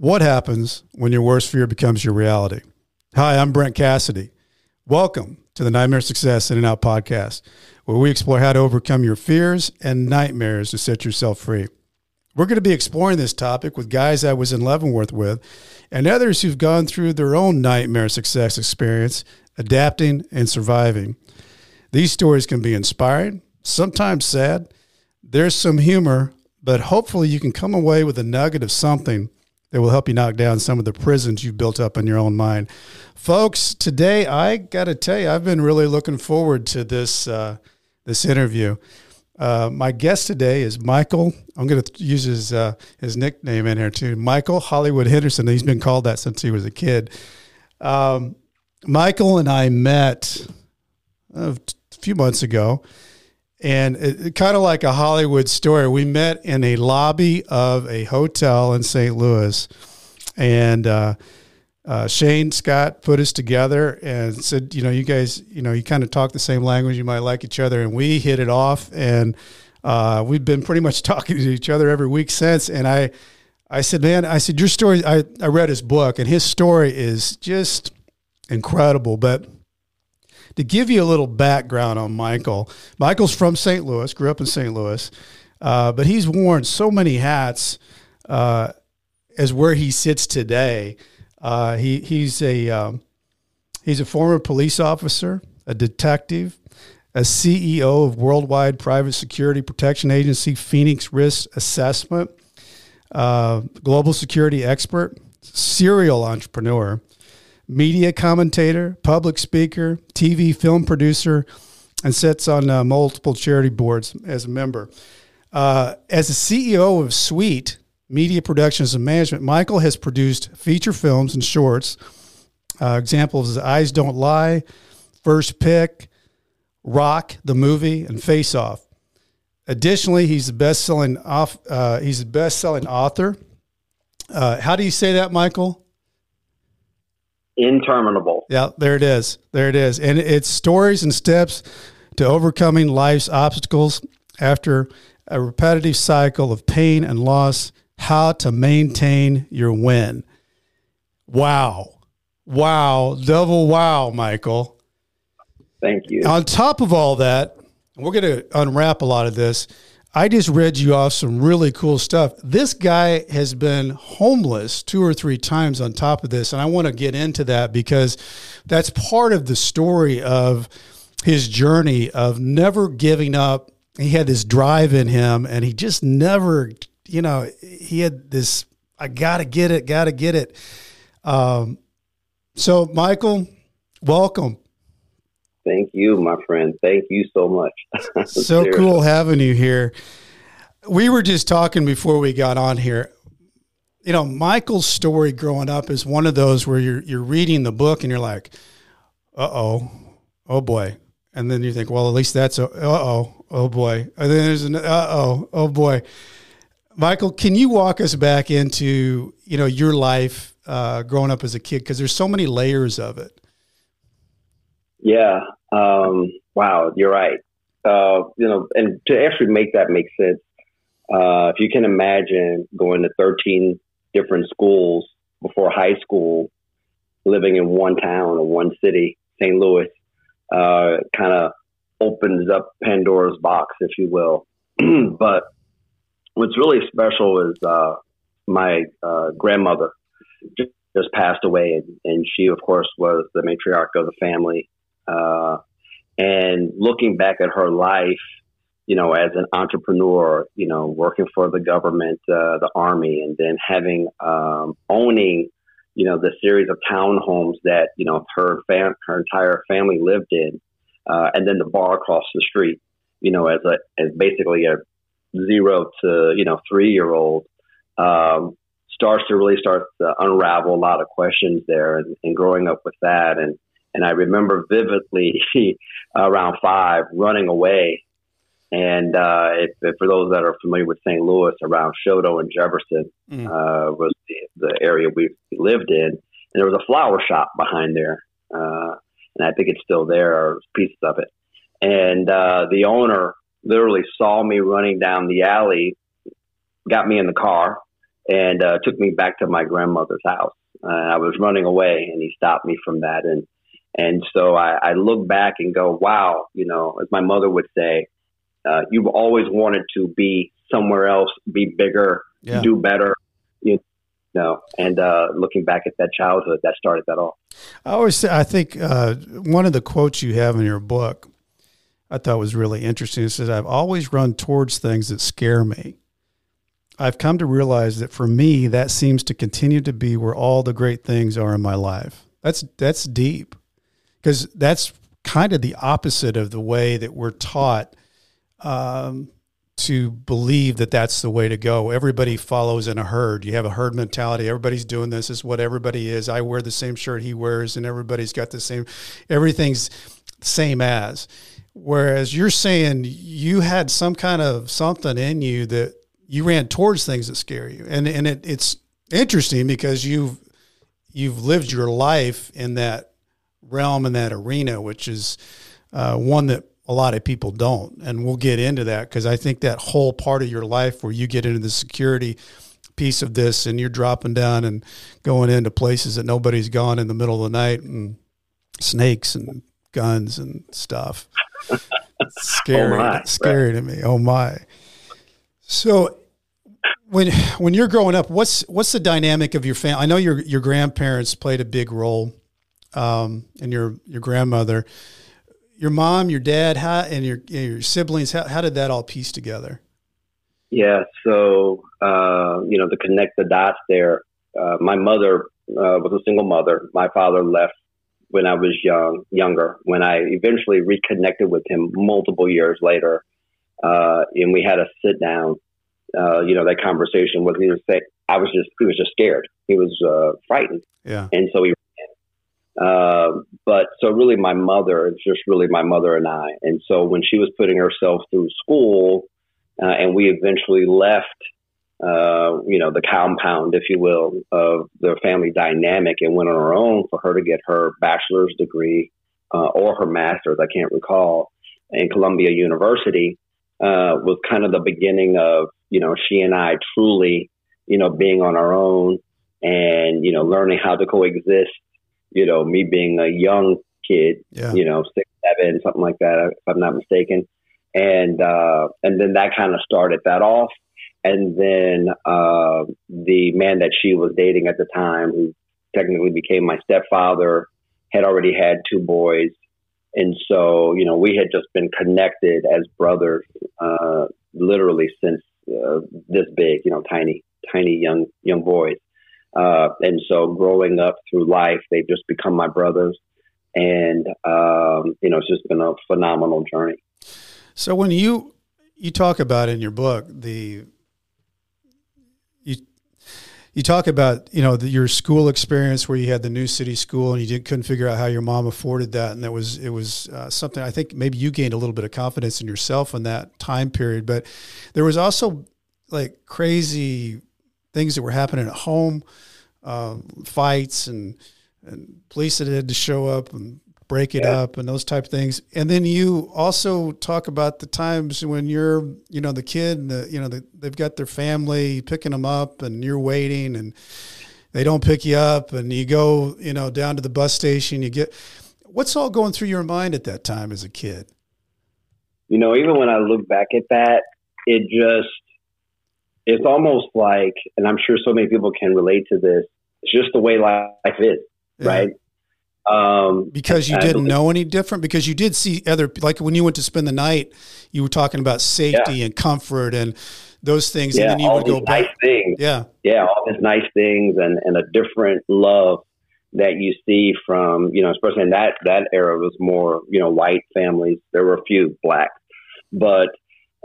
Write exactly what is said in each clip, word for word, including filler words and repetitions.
What happens when your worst fear becomes your reality? Hi, I'm Brent Cassidy. Welcome to the Nightmare Success In-N-Out Podcast, where we explore how to overcome your fears and nightmares to set yourself free. We're going to be exploring this topic with guys I was in Leavenworth with and others who've gone through their own nightmare success experience, adapting and surviving. These stories can be inspiring, sometimes sad. There's some humor, but hopefully you can come away with a nugget of something that will help you knock down some of the prisons you've built up in your own mind. Folks, today, I got to tell you, I've been really looking forward to this uh, this interview. Uh, my guest today is Michael. I'm going to use his uh, his nickname in here, too. Michael Hollywood Henderson. He's been called that since he was a kid. Um, Michael and I met a few months ago, and it, it, kind of like a Hollywood story. We met in a lobby of a hotel in Saint Louis, and uh, uh, Shane Scott put us together and said, you know, you guys, you know, you kind of talk the same language, you might like each other, and we hit it off, and uh, we've been pretty much talking to each other every week since, and I, I said, man, I said, your story, I, I read his book, and his story is just incredible, but to give you a little background on Michael, Michael's from Saint Louis, grew up in Saint Louis, uh, but he's worn so many hats uh, as where he sits today. Uh, he he's a um, he's a former police officer, a detective, a C E O of Worldwide Private Security Protection Agency, Phoenix Risk Assessment, uh, global security expert, serial entrepreneur, media commentator, public speaker, T V film producer, and sits on uh, multiple charity boards as a member. Uh, as the C E O of Sweet Media Productions and Management, Michael has produced feature films and shorts. Uh, examples is Eyes Don't Lie, First Pick, Rock the Movie, and Face Off. Additionally, he's the best-selling off. Uh, he's the best-selling author. Uh, how do you say that, Michael? Interminable. Yeah, there it is. There it is. And it's stories and steps to overcoming life's obstacles after a repetitive cycle of pain and loss, how to maintain your win. Wow. Wow. Double wow, Michael. Thank you. On top of all that, we're going to unwrap a lot of this. I just read you off some really cool stuff. This guy has been homeless two or three times on top of this, and I want to get into that because that's part of the story of his journey of never giving up. He had this drive in him, and he just never, you know, he had this, I got to get it, got to get it. Um, so, Michael, welcome. Thank you, my friend. Thank you so much. So cool having you here. We were just talking before we got on here. You know, Michael's story growing up is one of those where you're you're reading the book and you're like, uh-oh, oh boy. And then you think, well, at least that's, a, uh-oh, oh boy. And then there's an uh-oh, oh boy. Michael, can you walk us back into, you know, your life uh, growing up as a kid? Because there's so many layers of it. Yeah. Um, wow. You're right. Uh, you know, and to actually make that make sense, uh, if you can imagine going to thirteen different schools before high school, living in one town or one city, Saint Louis, uh, kind of opens up Pandora's box, if you will. But what's really special is, uh, my, uh, grandmother just, just passed away. And, and she, of course, was the matriarch of the family. Uh, and looking back at her life, you know, as an entrepreneur, you know, working for the government, uh, the army, and then having, um, owning, you know, the series of townhomes that, you know, her fam- her entire family lived in, uh, and then the bar across the street, you know, as a, as basically a zero to, you know, three year old, um, starts to really start to unravel a lot of questions there and, and growing up with that. And, and I remember vividly around five running away. And uh, if, if for those that are familiar with Saint Louis, around Shodo and Jefferson mm. uh, was the, the area we lived in. And there was a flower shop behind there. Uh, and I think it's still there, or pieces of it. And uh, the owner literally saw me running down the alley, got me in the car, and uh, took me back to my grandmother's house. Uh, I was running away, and he stopped me from that. And and so I, I look back and go, wow, you know, as my mother would say, uh, you've always wanted to be somewhere else, be bigger, yeah. do better, you know. And uh, looking back at that childhood, that started that all. I always say, I think uh, one of the quotes you have in your book, I thought was really interesting. It says, I've always run towards things that scare me. I've come to realize that for me, that seems to continue to be where all the great things are in my life. That's, that's deep, because that's kind of the opposite of the way that we're taught um, to believe that that's the way to go. Everybody follows in a herd. You have a herd mentality. Everybody's doing this. It's what everybody is. I wear the same shirt he wears, and everybody's got the same, everything's same as. Whereas you're saying you had some kind of something in you that you ran towards things that scare you. And and it, it's interesting because you've, you've lived your life in that realm, in that arena, which is uh, one that a lot of people don't. And we'll get into that, because I think that whole part of your life where you get into the security piece of this and you're dropping down and going into places that nobody's gone in the middle of the night, and snakes and guns and stuff. It's scary, oh my, scary right. to me. Oh my. So when when you're growing up, what's what's the dynamic of your family? I know your your grandparents played a big role, um, and your your grandmother, your mom, your dad, how, and your your siblings. How how did that all piece together? Yeah, so uh, you know, to connect the dots there, uh, my mother uh, was a single mother. My father left when I was young, younger. When I eventually reconnected with him multiple years later. Uh, and we had a sit down, uh, you know, that conversation with him. I was just, he was just scared. He was, uh, frightened. Yeah. And so he, uh, but so really my mother, it's just really my mother and I. And so when she was putting herself through school, uh, and we eventually left, uh, you know, the compound, if you will, of the family dynamic and went on her own for her to get her bachelor's degree, uh, or her master's, I can't recall, in Columbia University. Uh, was kind of the beginning of, you know, she and I truly, you know, being on our own and, you know, learning how to coexist, you know, me being a young kid, yeah. you know, six, seven, something like that, if I'm not mistaken. And, uh, and then that kind of started that off. And then uh, the man that she was dating at the time, who technically became my stepfather, had already had two boys. And so, you know, we had just been connected as brothers, uh, literally since uh, this big, you know, tiny, tiny young, young boys. Uh, and so growing up through life, they've just become my brothers. And, um, you know, it's just been a phenomenal journey. So when you, you talk about in your book, the, you, you talk about, you know, the, your school experience where you had the New City School and you didn't, couldn't figure out how your mom afforded that. And that was, it was uh, something, I think maybe you gained a little bit of confidence in yourself in that time period, but there was also like crazy things that were happening at home, um, fights and, and police that had to show up and break it yeah. up and those type of things. And then you also talk about the times when you're, you know, the kid, and the, you know, the, they've got their family picking them up and you're waiting and they don't pick you up and you go, you know, down to the bus station, you get, what's all going through your mind at that time as a kid? You know, even when I look back at that, it just, it's almost like, and I'm sure so many people can relate to this. It's just the way life is, yeah. right? Um, because you didn't know any different, because you did see other, like when you went to spend the night, you were talking about safety yeah. and comfort and those things. Yeah, and then you all would go nice back. Things. Yeah. Yeah. All these nice things and, and a different love that you see from, you know, especially in that, that era was more, you know, white families. There were a few blacks, but,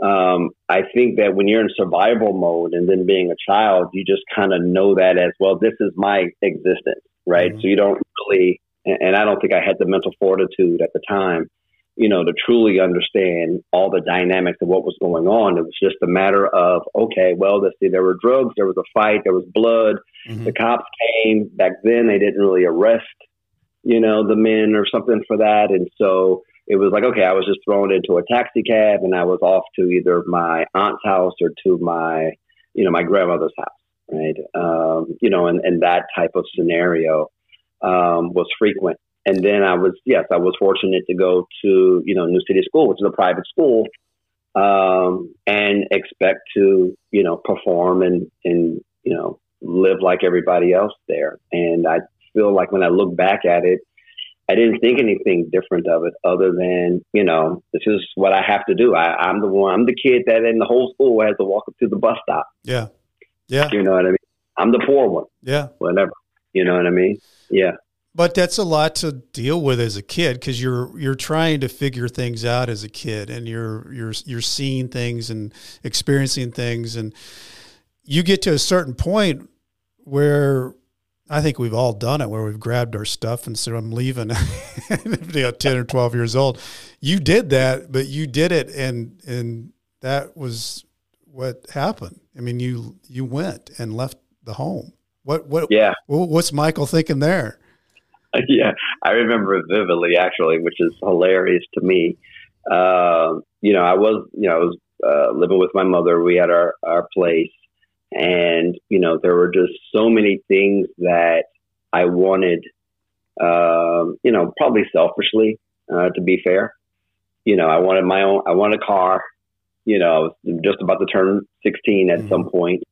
um, I think that when you're in survival mode and then being a child, you just kind of know that as well. This is my existence, right? Mm-hmm. So you don't really, and I don't think I had the mental fortitude at the time, you know, to truly understand all the dynamics of what was going on. It was just a matter of, okay, well, let's see, there were drugs, there was a fight, there was blood. Mm-hmm. The cops came. Back then, they didn't really arrest, you know, the men or something for that. And so it was like, okay, I was just thrown into a taxi cab and I was off to either my aunt's house or to my, you know, my grandmother's house. right? Um, you know, and, and that type of scenario um, was frequent. And then I was, yes, I was fortunate to go to, you know, New City School, which is a private school, um, and expect to, you know, perform and, and, you know, live like everybody else there. And I feel like when I look back at it, I didn't think anything different of it other than, you know, this is what I have to do. I, I'm the one, I'm the kid that in the whole school has to walk up to the bus stop. Yeah. Yeah. You know what I mean? I'm the poor one. Yeah. Whatever. You know what I mean? Yeah. But that's a lot to deal with as a kid, because you're you're trying to figure things out as a kid, and you're you're you're seeing things and experiencing things, and you get to a certain point where I think we've all done it, where we've grabbed our stuff and said, "I'm leaving." You know, ten or twelve years old, you did that, but you did it, and and that was what happened. I mean, you you went and left the home. What what? Yeah. What's Michael thinking there? Yeah, I remember it vividly, actually, which is hilarious to me. Uh, you know, I was, you know, I was uh, living with my mother. We had our, our place, and, you know, there were just so many things that I wanted, uh, you know, probably selfishly, uh, to be fair. You know, I wanted my own, I wanted a car, you know, I was just about to turn sixteen at mm-hmm. some point.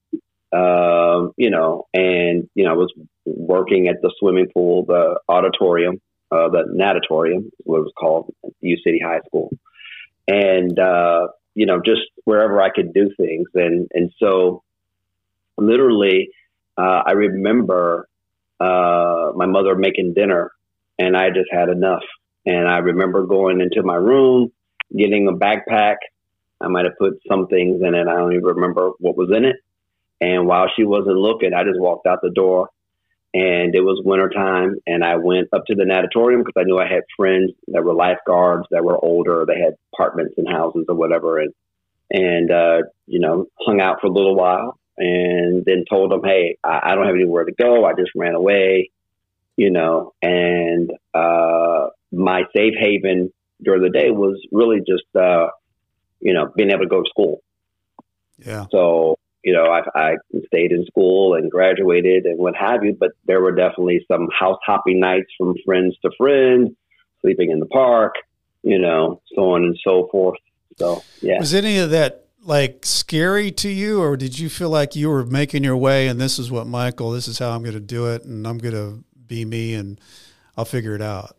Uh, you know, and, you know, I was working at the swimming pool, the auditorium, uh, the natatorium, what it was called, U City High School. And, uh, you know, just wherever I could do things. And, and so literally, uh, I remember, uh, my mother making dinner, and I just had enough. And I remember going into my room, getting a backpack. I might've put some things in it. I don't even remember what was in it. And while she wasn't looking, I just walked out the door, and it was wintertime, and I went up to the natatorium because I knew I had friends that were lifeguards that were older. They had apartments and houses or whatever, and, and uh, you know, hung out for a little while, and then told them, hey, I, I don't have anywhere to go. I just ran away, you know, and uh, my safe haven during the day was really just, uh, you know, being able to go to school. Yeah. So. You know, I, I stayed in school and graduated and what have you, but there were definitely some house hopping nights from friends to friends, sleeping in the park, you know, so on and so forth. So, yeah. Was any of that like scary to you, or did you feel like you were making your way and this is what Michael, this is how I'm going to do it, and I'm going to be me and I'll figure it out?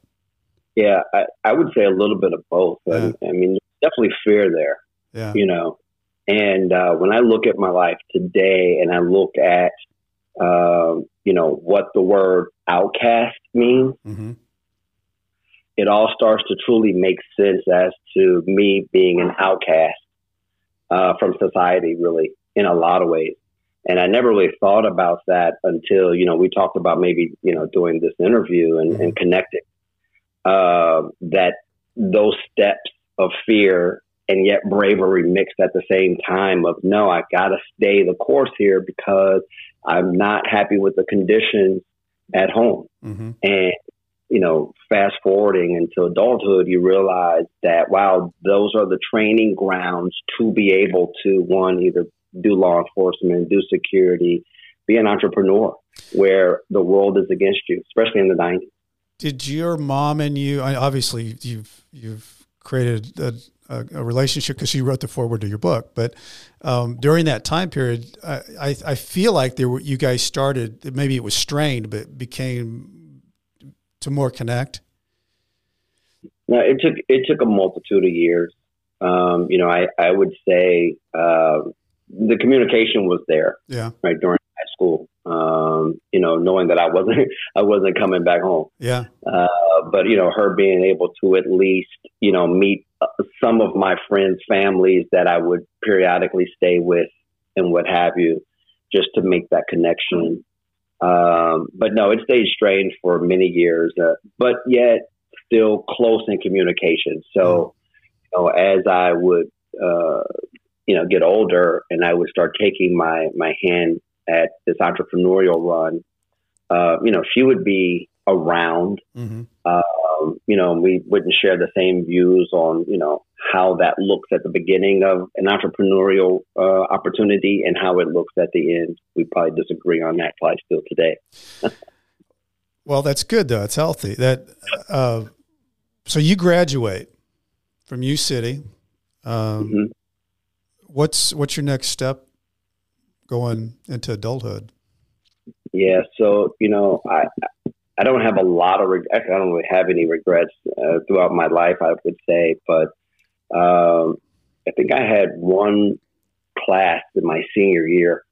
Yeah, I, I would say a little bit of both. Yeah. I, I mean, definitely fear there, yeah. You know. And uh, when I look at my life today, and I look at, uh, you know, what the word outcast means, mm-hmm. it all starts to truly make sense as to me being an outcast uh, from society, really, in a lot of ways. And I never really thought about that until, you know, we talked about maybe, you know, doing this interview and, mm-hmm. and connecting uh, that those steps of fear and yet bravery mixed at the same time of, no, I got to stay the course here because I'm not happy with the conditions at home. Mm-hmm. And, you know, fast forwarding into adulthood, you realize that, wow, those are the training grounds to be able to, one, either do law enforcement, do security, be an entrepreneur where the world is against you, especially in the nineties. Did your mom and you, obviously you've, you've created a, a relationship because she wrote the foreword to your book. But um, during that time period, I, I, I feel like there were, you guys started, maybe it was strained, but became to more connect. No, it took, it took a multitude of years. Um, you know, I, I would say uh, the communication was there, yeah. right. During high school, um, you know, knowing that I wasn't, I wasn't coming back home. Yeah. Uh, but you know, her being able to at least, you know, meet some of my friends' families that I would periodically stay with and what have you, just to make that connection. Um, but no, it stayed strained for many years, uh, but yet still close in communication. So, you know, as I would, uh, you know, get older and I would start taking my, my hand at this entrepreneurial run, uh, you know, she would be around, mm-hmm. uh, you know, we wouldn't share the same views on, you know, how that looks at the beginning of an entrepreneurial uh, opportunity and how it looks at the end. We probably disagree on that probably still today. Well, that's good though. It's healthy. That uh, so you graduate from U City. Um, mm-hmm. What's what's your next step going into adulthood? Yeah, so you know, I I don't have a lot of reg- I don't really have any regrets uh, throughout my life, I would say, but um, I think I had one class in my senior year.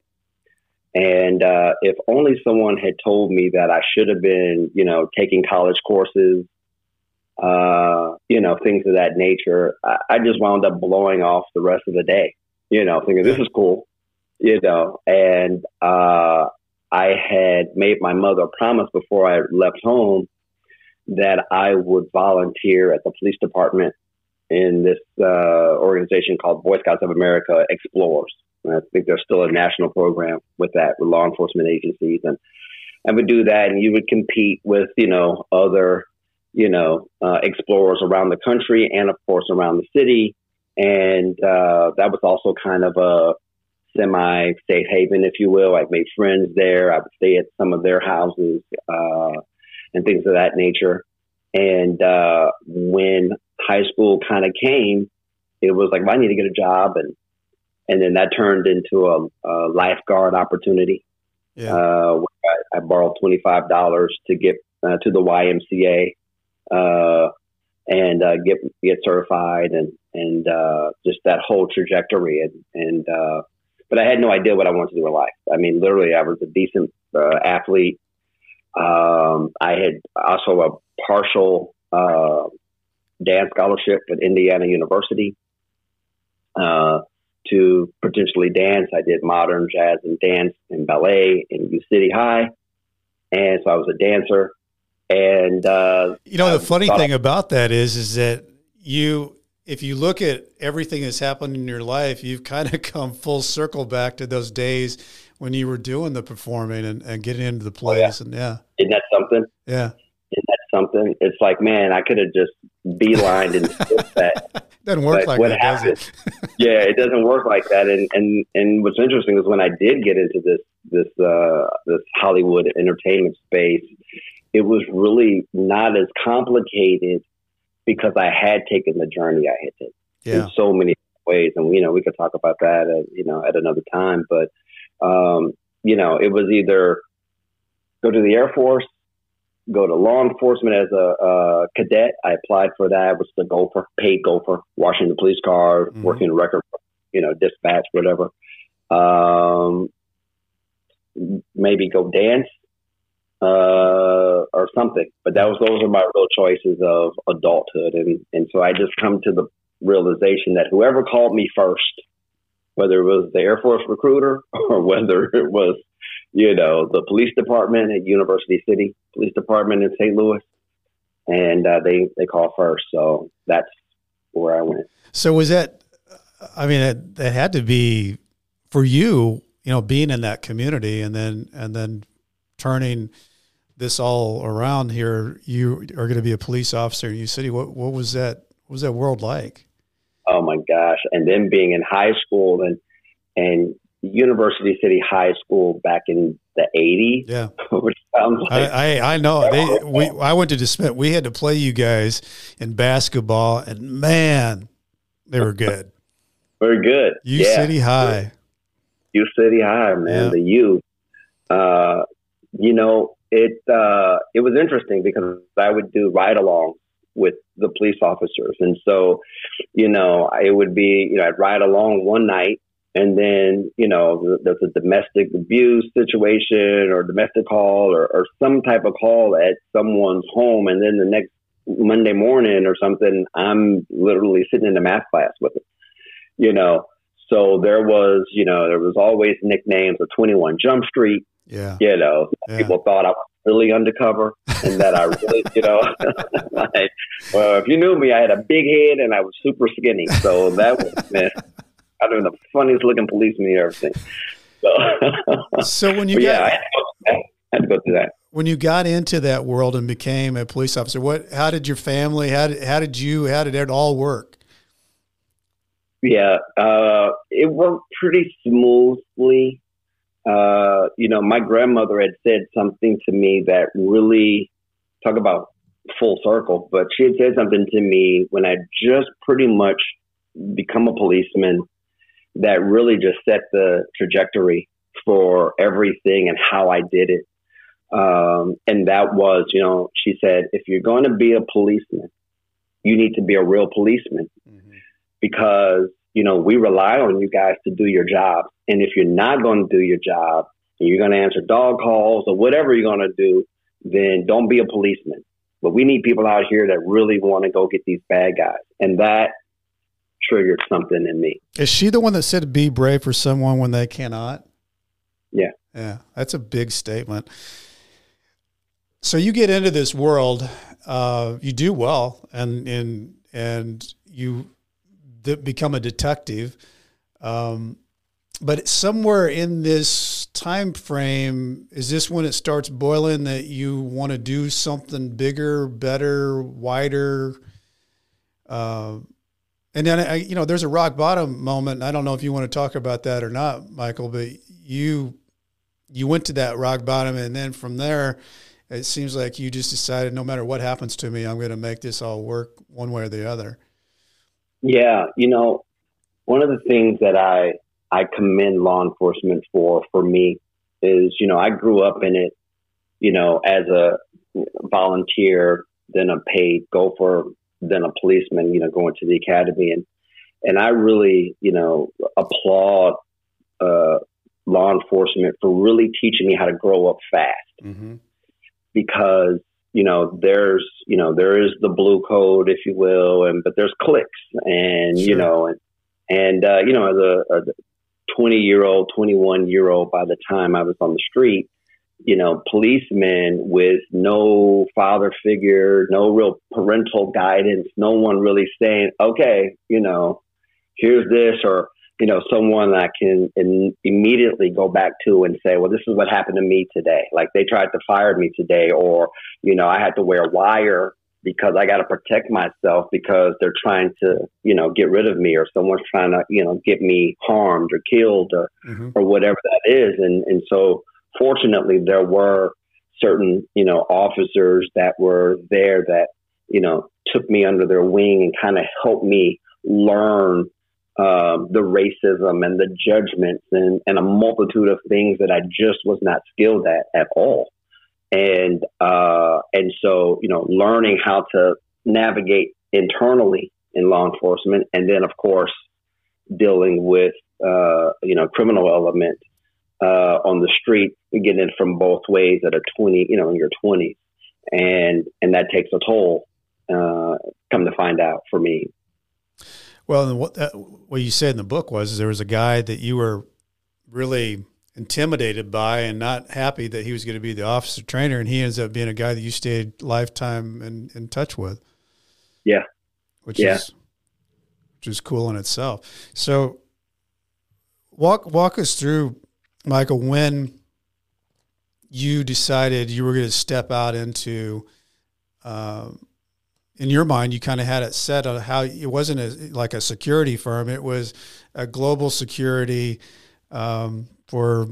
And uh, if only someone had told me that I should have been, you know, taking college courses, uh, you know, things of that nature, I, I just wound up blowing off the rest of the day, you know, thinking this is cool, you know. And uh, I had made my mother a promise before I left home that I would volunteer at the police department in this uh, organization called Boy Scouts of America Explorers. And I think there's still a national program with that, with law enforcement agencies. And I would do that, and you would compete with, you know, other, you know, uh, explorers around the country and, of course, around the city. And uh, that was also kind of a semi-safe haven, if you will. I made friends there. I would stay at some of their houses uh, and things of that nature. And uh, when high school kind of came, it was like, well, I need to get a job. And And then that turned into a, a lifeguard opportunity. Yeah. Uh, where I, I borrowed twenty-five dollars to get uh, to the Y M C A uh, and uh, get get certified, and and uh, just that whole trajectory. And and uh, but I had no idea what I wanted to do in life. I mean, literally, I was a decent uh, athlete. Um, I had also a partial uh, dance scholarship at Indiana University. Uh, to potentially dance. I did modern, jazz, and dance and ballet in U City High. And so I was a dancer. And, uh, you know, the funny thing I- about that is, is that you, if you look at everything that's happened in your life, you've kind of come full circle back to those days when you were doing the performing and, and getting into the plays. Oh, yeah. And yeah. Isn't that something? Yeah. Isn't that something? It's like, man, I could have just beelined and skipped that. Doesn't work like, like that, happened, does it? Yeah, it doesn't work like that. And, and and what's interesting is when I did get into this this uh, this Hollywood entertainment space, it was really not as complicated because I had taken the journey I had taken yeah. in so many ways. And you know, we could talk about that at, you know, at another time. But um, you know, it was either go to the Air Force, go to law enforcement as a uh, cadet. I applied for that. I was the gopher, paid gopher, washing the police car, mm-hmm. working the record, you know, dispatch, whatever. Um, maybe go dance uh, or something. But that was those are my real choices of adulthood. And, and so I just come to the realization that whoever called me first, whether it was the Air Force recruiter or whether it was, you know, the police department at University City Police Department in Saint Louis, and uh, they they call first, so that's where I went. So was that? I mean, that, that had to be for you, you know, being in that community, and then and then turning this all around here. You are going to be a police officer in U City. What what was that? What was that world like? Oh my gosh! And then being in high school and and. University City High School back in the eighties. Yeah, which sounds like I, I, I know they. We I went to Desmond. We had to play you guys in basketball, and man, they were good. We're good. U yeah. City High. U City High, man. Yeah. The U. Uh, you know, it uh, it was interesting because I would do ride-alongs with the police officers, and so you know, it would be you know, I'd ride along one night. And then, you know, there's a domestic abuse situation or domestic call or, or some type of call at someone's home. And then the next Monday morning or something, I'm literally sitting in a math class with it, you know. So there was, you know, there was always nicknames of twenty-one Jump Street. Yeah. You know, yeah. People thought I was really undercover and that I really, you know, like, well, if you knew me, I had a big head and I was super skinny. So that was, man. I don't know, the funniest looking policeman and everything. So, so when you got, yeah, I had, go I had to go through that. When you got into that world and became a police officer, what? How did your family? How did how did you? How did it all work? Yeah, uh, it worked pretty smoothly. Uh, you know, my grandmother had said something to me that really, talk about full circle, but she had said something to me when I just pretty much become a policeman that really just set the trajectory for everything and how I did it. Um, and that was, you know, she said, if you're going to be a policeman, you need to be a real policeman. Mm-hmm. Because, you know, we rely on you guys to do your job. And if you're not going to do your job and you're going to answer dog calls or whatever you're going to do, then don't be a policeman. But we need people out here that really want to go get these bad guys. And that triggered something in me. Is she the one that said be brave for someone when they cannot? Yeah. Yeah, that's a big statement. So you get into this world, uh, you do well, and and and you become a detective. Um, but somewhere in this time frame, is this when it starts boiling that you want to do something bigger, better, wider? Uh, and then, I, you know, there's a rock bottom moment. And I don't know if you want to talk about that or not, Michael, but you you went to that rock bottom, and then from there, it seems like you just decided no matter what happens to me, I'm going to make this all work one way or the other. Yeah. You know, one of the things that I, I commend law enforcement for, for me is, you know, I grew up in it, you know, as a volunteer, then a paid gopher, then a policeman, you know, going to the academy. And, and I really, you know, applaud, uh, law enforcement for really teaching me how to grow up fast. Mm-hmm. Because, you know, there's, you know, there is the blue code, if you will, and, but there's cliques and, sure. you know, and, and, uh, you know, as a, a twenty year old, twenty-one year old, by the time I was on the street, you know, policemen with no father figure, no real parental guidance, no one really saying, okay, you know, here's this, or, you know, someone I can in, immediately go back to and say, well, this is what happened to me today. Like they tried to fire me today, or, you know, I had to wear a wire because I got to protect myself because they're trying to, you know, get rid of me, or someone's trying to, you know, get me harmed or killed, or, mm-hmm. or whatever that is. And, and so fortunately there were certain, you know, officers that were there that, you know, took me under their wing and kind of helped me learn Um, the racism and the judgments and, and a multitude of things that I just was not skilled at at all. And, uh, and so, you know, learning how to navigate internally in law enforcement. And then of course, dealing with, uh, you know, criminal element, uh, on the street, you get in from both ways at a twenty, you know, in your twenties. And, and that takes a toll, uh, come to find out for me. Well, and what that, what you said in the book was there was a guy that you were really intimidated by and not happy that he was going to be the officer trainer, and he ends up being a guy that you stayed lifetime in, in touch with. Yeah. Which yeah. is which is cool in itself. So walk walk us through, Michael, when you decided you were going to step out into um, – in your mind, you kind of had it set on how it wasn't a, like a security firm. It was a global security um, for,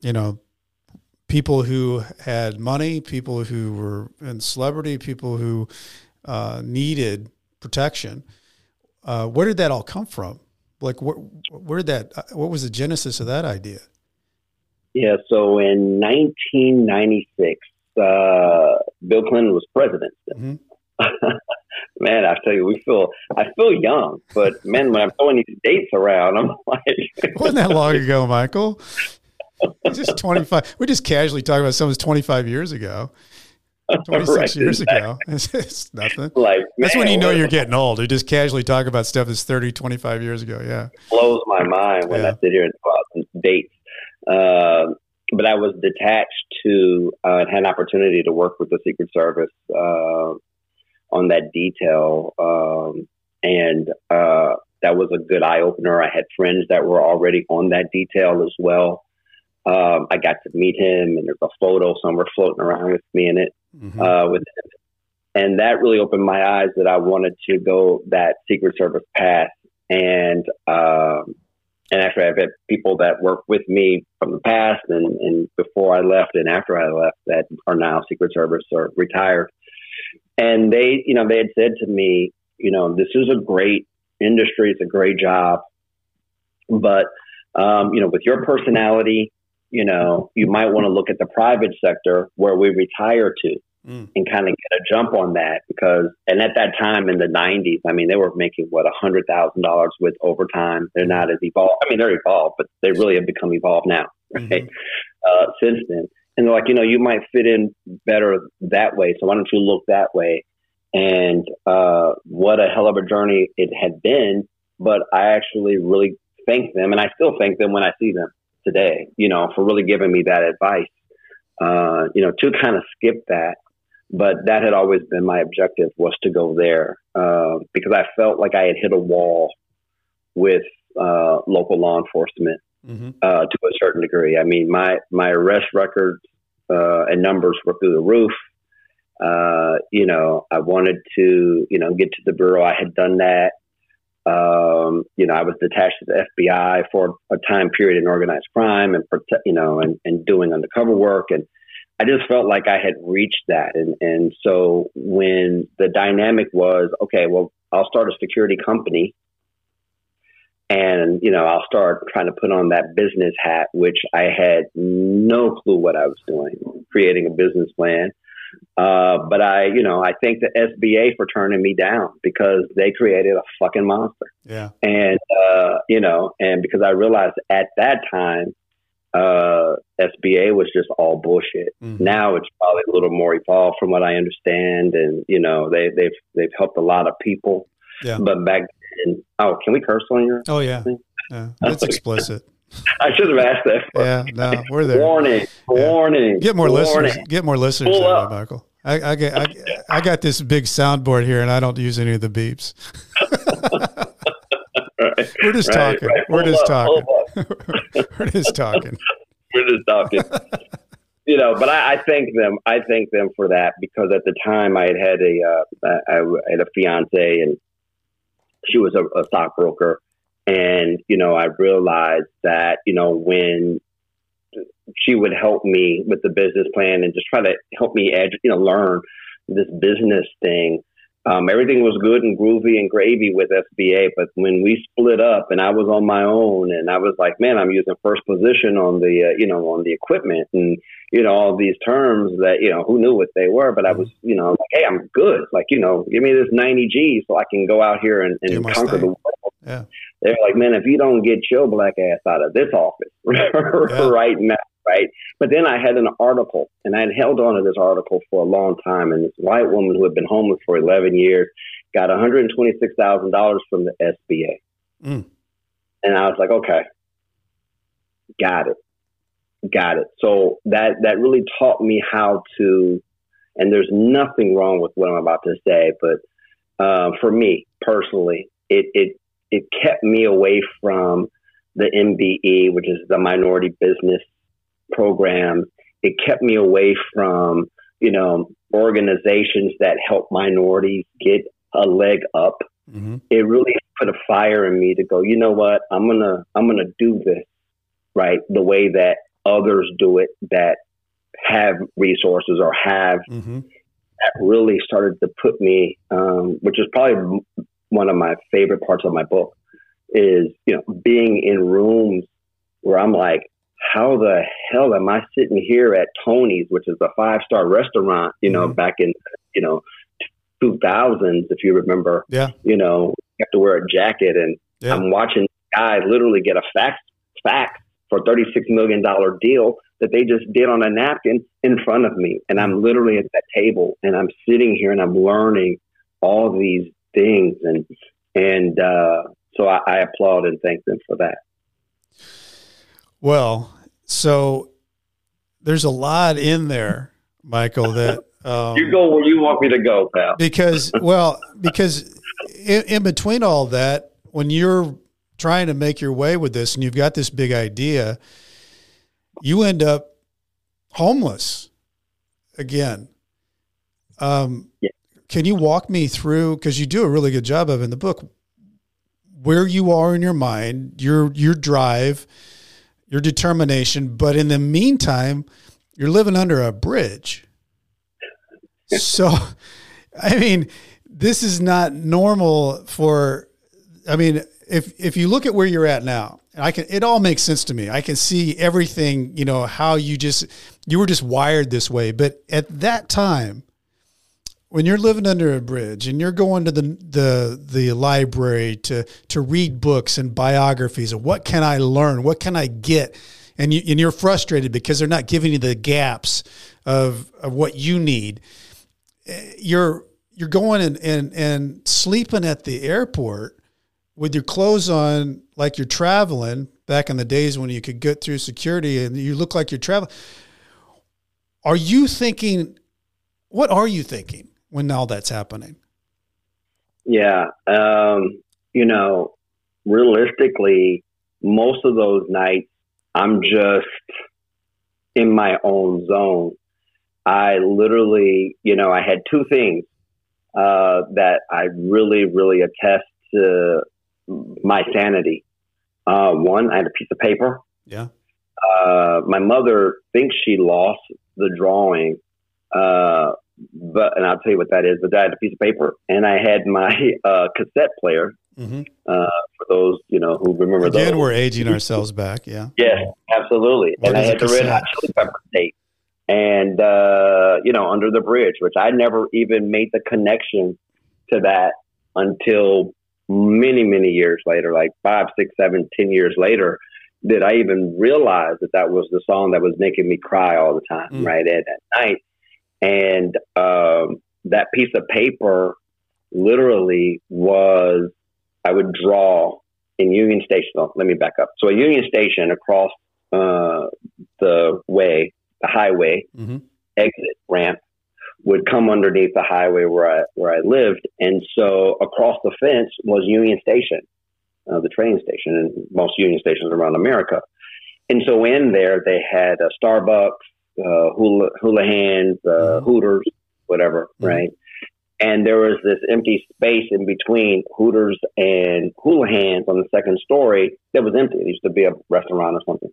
you know, people who had money, people who were in celebrity, people who uh, needed protection. Uh, where did that all come from? Like, wh- where did that, what was the genesis of that idea? Yeah. So in nineteen ninety-six, uh, Bill Clinton was president. Mm-hmm. Man, I tell you, we feel I feel young, but man, when I'm throwing these dates around, I'm like, it wasn't that long ago, Michael? Just twenty-five. We just casually talk about someone's twenty-five years ago, twenty-six right, years exactly. ago. It's, it's nothing. Like man, that's when you know you're getting old. You just casually talk about stuff that's thirty, twenty-five years ago. Yeah, it blows my mind when yeah. I sit here and talk about dates. Uh, but I was detached to uh, and had an opportunity to work with the Secret Service. Uh, on that detail. Um, and, uh, that was a good eye opener. I had friends that were already on that detail as well. Um, I got to meet him, and there's a photo somewhere floating around with me in it, mm-hmm. uh, with him. And that really opened my eyes that I wanted to go that Secret Service path And, um, and actually I've had people that worked with me from the past and, and before I left and after I left that are now Secret Service or retired. And they, you know, they had said to me, you know, this is a great industry. It's a great job. But, um, you know, with your personality, you know, you might want to look at the private sector where we retire to mm. and kind of get a jump on that. Because, and at that time in the nineties, I mean, they were making, what, one hundred thousand dollars with overtime. They're not as evolved. I mean, they're evolved, but they really have become evolved now, right? Mm-hmm. uh, since then. And they're like, you know, you might fit in better that way. So why don't you look that way? And uh, what a hell of a journey it had been. But I actually really thank them. And I still thank them when I see them today, you know, for really giving me that advice, uh, you know, to kind of skip that. But that had always been my objective, was to go there uh, because I felt like I had hit a wall with uh, local law enforcement. Mm-hmm. Uh, to a certain degree. I mean, my, my arrest records uh, and numbers were through the roof. Uh, you know, I wanted to, you know, get to the bureau. I had done that. Um, you know, I was detached to the F B I for a time period in organized crime and, you know, and, and doing undercover work. And I just felt like I had reached that. And, and so when the dynamic was, okay, well, I'll start a security company. And, you know, I'll start trying to put on that business hat, which I had no clue what I was doing, creating a business plan. Uh, but I, you know, I thank the S B A for turning me down because they created a fucking monster. Yeah. And, uh, you know, and because I realized at that time, uh, S B A was just all bullshit. Mm. Now it's probably a little more evolved from what I understand. And, you know, they, they've, they've helped a lot of people. Yeah. But back then, oh, can we curse on your? Oh yeah, yeah. That's explicit. I should have asked that. First. Yeah, no, we're there. Warning, yeah. warning. Get more warning. listeners. Get more listeners, way, Michael. I, I, I, I got this big soundboard here, and I don't use any of the beeps. right. We're just right, talking. Right. We're, just up, talking. we're just talking. We're just talking. We're just talking. You know, but I, I thank them. I thank them for that because at the time I had had a, uh, I, I had a fiance and. She was a, a stockbroker. And, you know, I realized that, you know, when she would help me with the business plan and just try to help me, edu- you know, learn this business thing, um, everything was good and groovy and gravy with S B A. But when we split up and I was on my own and I was like, man, I'm using first position on the, uh, you know, on the equipment and, you know, all these terms that, you know, who knew what they were, but I was, you know, like, hey, I'm good. Like, you know, give me this ninety G so I can go out here and, and conquer the world. Yeah. They're like, man, if you don't get your black ass out of this office yeah. right now, right? But then I had an article, and I had held on to this article for a long time, and this white woman who had been homeless for eleven years got one hundred twenty-six thousand dollars from the S B A. Mm. And I was like, okay, got it, got it. So that, that really taught me how to, and there's nothing wrong with what I'm about to say, but uh, for me personally, it it it kept me away from the M B E, which is the minority business program. It kept me away from, you know, organizations that help minorities get a leg up. Mm-hmm. It really put a fire in me to go, you know what, I'm going to, I'm going to do this right the way that others do it that have resources or have mm-hmm. that really started to put me, um, which is probably one of my favorite parts of my book is, you know, being in rooms where I'm like, how the hell am I sitting here at Tony's, which is a five-star restaurant, you know, mm-hmm. back in, you know, two thousands, if you remember, yeah. you know, you have to wear a jacket and yeah. I'm watching guys literally get a fax fax for a thirty-six million dollars deal that they just did on a napkin in front of me. And I'm literally at that table and I'm sitting here and I'm learning all these things. And, and, uh, so I, I applaud and thank them for that. Well, so there's a lot in there, Michael, that, um, you go where you want me to go, pal. Because, well, because in, in between all that, when you're trying to make your way with this and you've got this big idea, you end up homeless again. Um, yeah. Can you walk me through, because you do a really good job of in the book, where you are in your mind, your your drive, your determination. But in the meantime, you're living under a bridge. So, I mean, this is not normal for, I mean, if, if you look at where you're at now, I can, it all makes sense to me. I can see everything, you know, how you just, you were just wired this way. But at that time, when you're living under a bridge and you're going to the, the, the library to, to read books and biographies of what can I learn? What can I get? And you, and you're frustrated because they're not giving you the gaps of, of what you need. You're, you're going and, and, and sleeping at the airport with your clothes on, like you're traveling back in the days when you could get through security and you look like you're traveling. Are you thinking, what are you thinking when all that's happening? Yeah. Um, you know, realistically, most of those nights, I'm just in my own zone. I literally, you know, I had two things uh, that I really, really attest to my sanity. Uh, one, I had a piece of paper. Yeah. Uh, my mother thinks she lost the drawing, uh, but and I'll tell you what that is. But I had a piece of paper, and I had my uh, cassette player. Mm-hmm. Uh, for those, you know, who remember Again, those. Again, we're aging ourselves back, yeah. Yes, absolutely. What and I had the Red Hot Chili Peppers tape. And, uh, you know, Under the Bridge, which I never even made the connection to that until many, many years later, like five, six, seven, ten years later, did I even realize that that was the song that was making me cry all the time, mm. right, at that night. And um, that piece of paper literally was, I would draw in Union Station. Oh, let me back up. So at Union Station across uh, the way, the highway mm-hmm. exit ramp would come underneath the highway where I where I lived, and so across the fence was Union Station, uh, the train station, and most Union stations around America. And so in there they had a Starbucks, uh, Hula Hula Hands, uh, mm-hmm. Hooters, whatever, mm-hmm. right? And there was this empty space in between Hooters and Hula Hands on the second story that was empty. It used to be a restaurant or something.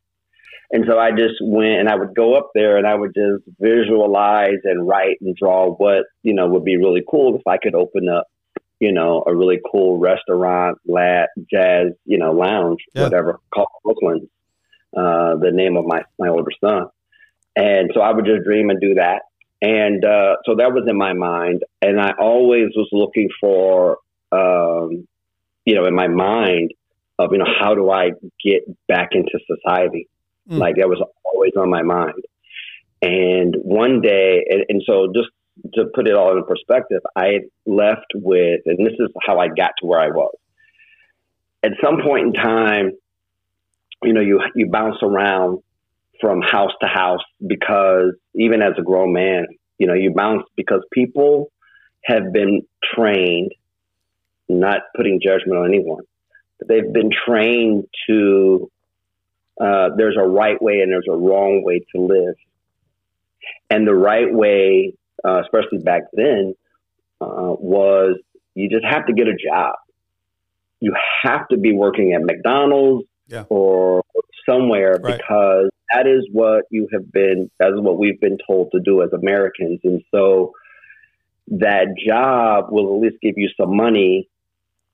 And so I just went and I would go up there and I would just visualize and write and draw what, you know, would be really cool if I could open up, you know, a really cool restaurant, lab, jazz, you know, lounge, yeah. whatever, called Brooklyn, uh, the name of my, my older son. And so I would just dream and do that. And uh, so that was in my mind. And I always was looking for, um, you know, in my mind of, you know, how do I get back into society? Mm. Like that was always on my mind. And one day, and, and so just to put it all in perspective, I left with, and this is how I got to where I was. At some point in time, you know, you, you bounce around from house to house, because even as a grown man, you know, you bounce because people have been trained, not putting judgment on anyone, but they've been trained to, uh, there's a right way and there's a wrong way to live. And the right way, uh, especially back then, uh, was you just have to get a job. You have to be working at McDonald's yeah. or somewhere right. because that is what you have been, that's what we've been told to do as Americans. And so that job will at least give you some money.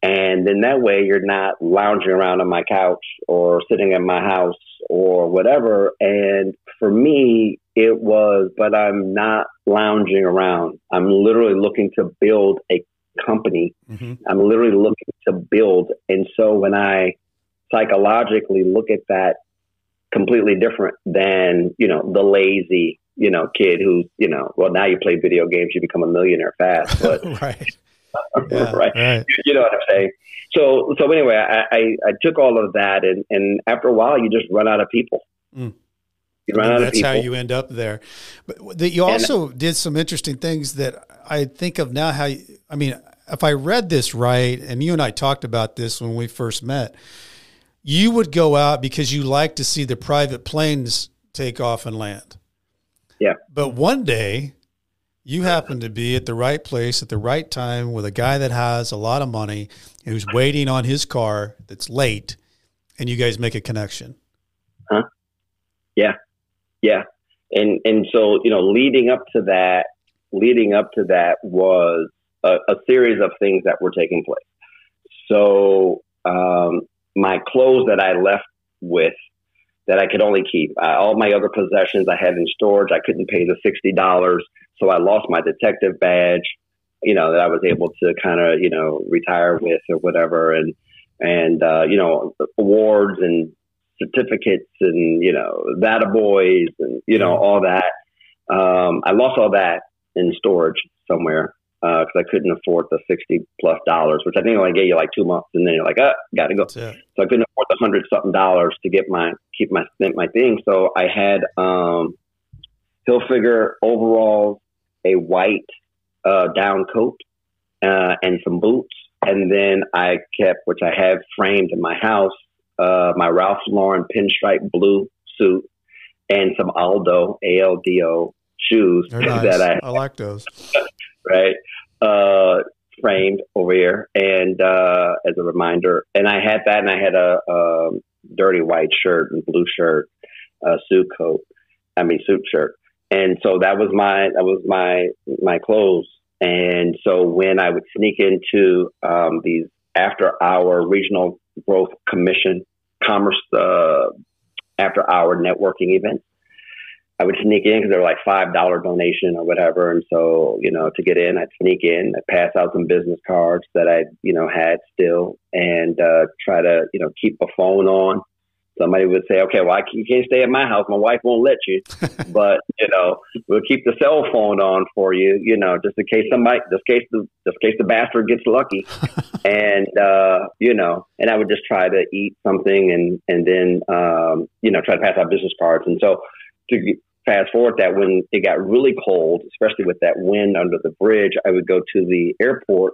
And then that way you're not lounging around on my couch or sitting in my house or whatever. And for me, it was, but I'm not lounging around. I'm literally looking to build a company. Mm-hmm. I'm literally looking to build. And so when I psychologically look at that, completely different than, you know, the lazy, you know, kid who's, you know, well, now you play video games, you become a millionaire fast, but right. Yeah, right. right. You know what I'm saying? So, so anyway, I, I, I took all of that and, and after a while you just run out of people. Mm. You run I mean, out of people. That's how you end up there. But the, you also and, did some interesting things that I think of now how, you, I mean, if I read this right, and you and I talked about this when we first met, you would go out because you like to see the private planes take off and land. Yeah. But one day You happen to be at the right place at the right time with a guy that has a lot of money and who's waiting on his car that's late, and you guys make a connection. Huh? Yeah. Yeah. And, and so, you know, leading up to that, leading up to that was a, a series of things that were taking place. So, um, my clothes that I left with, that I could only keep. Uh, all my other possessions I had in storage, I couldn't pay the sixty dollars. So I lost my detective badge, you know, that I was able to kind of, you know, retire with or whatever. And, and, uh, you know, awards and certificates and, you know, that-a-boys and, you know, all that. Um, I lost all that in storage somewhere because uh, I couldn't afford the sixty plus dollars, which I think only gave you like two months. And then you're like, oh, got to go. So I couldn't afford the hundred something dollars to get my, keep my, my thing. So I had, um, Hilfiger overalls, a white, uh, down coat, uh, and some boots. And then I kept, which I have framed in my house, uh, my Ralph Lauren pinstripe blue suit and some Aldo, A L D O shoes. They're nice. that I, I like those. Right. Uh, framed over here. And, uh, as a reminder, and I had that and I had a, um, dirty white shirt and blue shirt, uh, suit coat, I mean, suit shirt. And so that was my, that was my, my clothes. And so when I would sneak into, um, these after hour regional growth commission commerce, uh, after hour networking events, I would sneak in because they were like five dollar donation or whatever. And so, you know, to get in, I'd sneak in, I'd pass out some business cards that I, you know, had still and, uh, try to, you know, keep a phone on. Somebody would say, okay, well, I, you can't stay at my house. My wife won't let you, but you know, we'll keep the cell phone on for you, you know, just in case somebody, just in case the, just in case the bastard gets lucky. And, uh, you know, and I would just try to eat something and, and then, um, you know, try to pass out business cards. And so to fast forward that when it got really cold, especially with that wind under the bridge, I would go to the airport,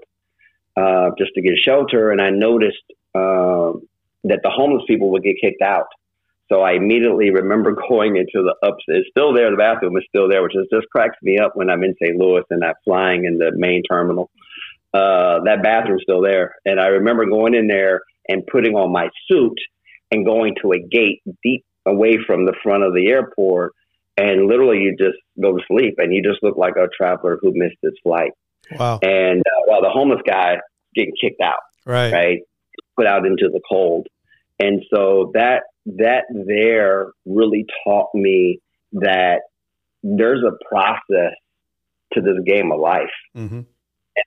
uh, just to get shelter. And I noticed, um, uh, that the homeless people would get kicked out. So I immediately remember going into the ups. It's still there. The bathroom is still there, which is, just cracks me up when I'm in Saint Louis and I'm flying in the main terminal. Uh, that bathroom's still there. And I remember going in there and putting on my suit and going to a gate deep away from the front of the airport. And literally you just go to sleep and you just look like a traveler who missed his flight. Wow. And uh, while the homeless guy getting kicked out, right. right, put out into the cold. And so that, that there really taught me that there's a process to this game of life. Mm-hmm. And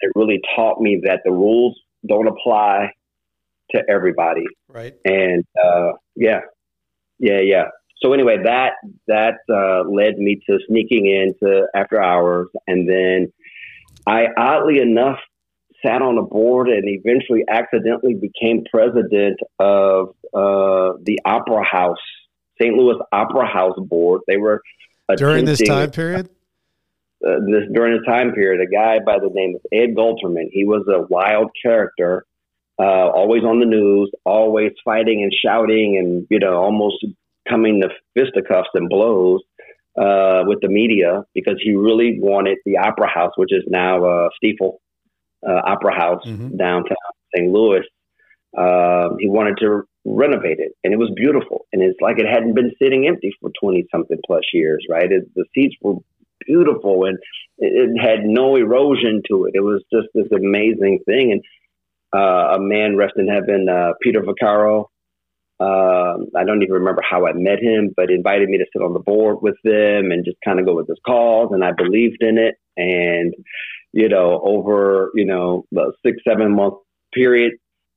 it really taught me that the rules don't apply to everybody. Right. And, uh, yeah, yeah, yeah. So anyway, that, that, uh, led me to sneaking into after hours. And then I, oddly enough, sat on a board and eventually accidentally became president of uh, the Opera House, Saint Louis Opera House Board. They were during this time period. Uh, this during this time period, a guy by the name of Ed Golterman. He was a wild character, uh, always on the news, always fighting and shouting, and you know, almost coming to fisticuffs and blows uh, with the media because he really wanted the Opera House, which is now uh, Stiefel. Uh, Opera House mm-hmm. downtown Saint Louis. Uh, he wanted to renovate it, and it was beautiful. And it's like it hadn't been sitting empty for twenty-something plus years, right? It, the seats were beautiful, and it, it had no erosion to it. It was just this amazing thing. And uh, a man, rest in heaven, uh, Peter Vaccaro, uh, I don't even remember how I met him, but invited me to sit on the board with them and just kind of go with his cause, and I believed in it. And you know, over, you know, the six, seven month period,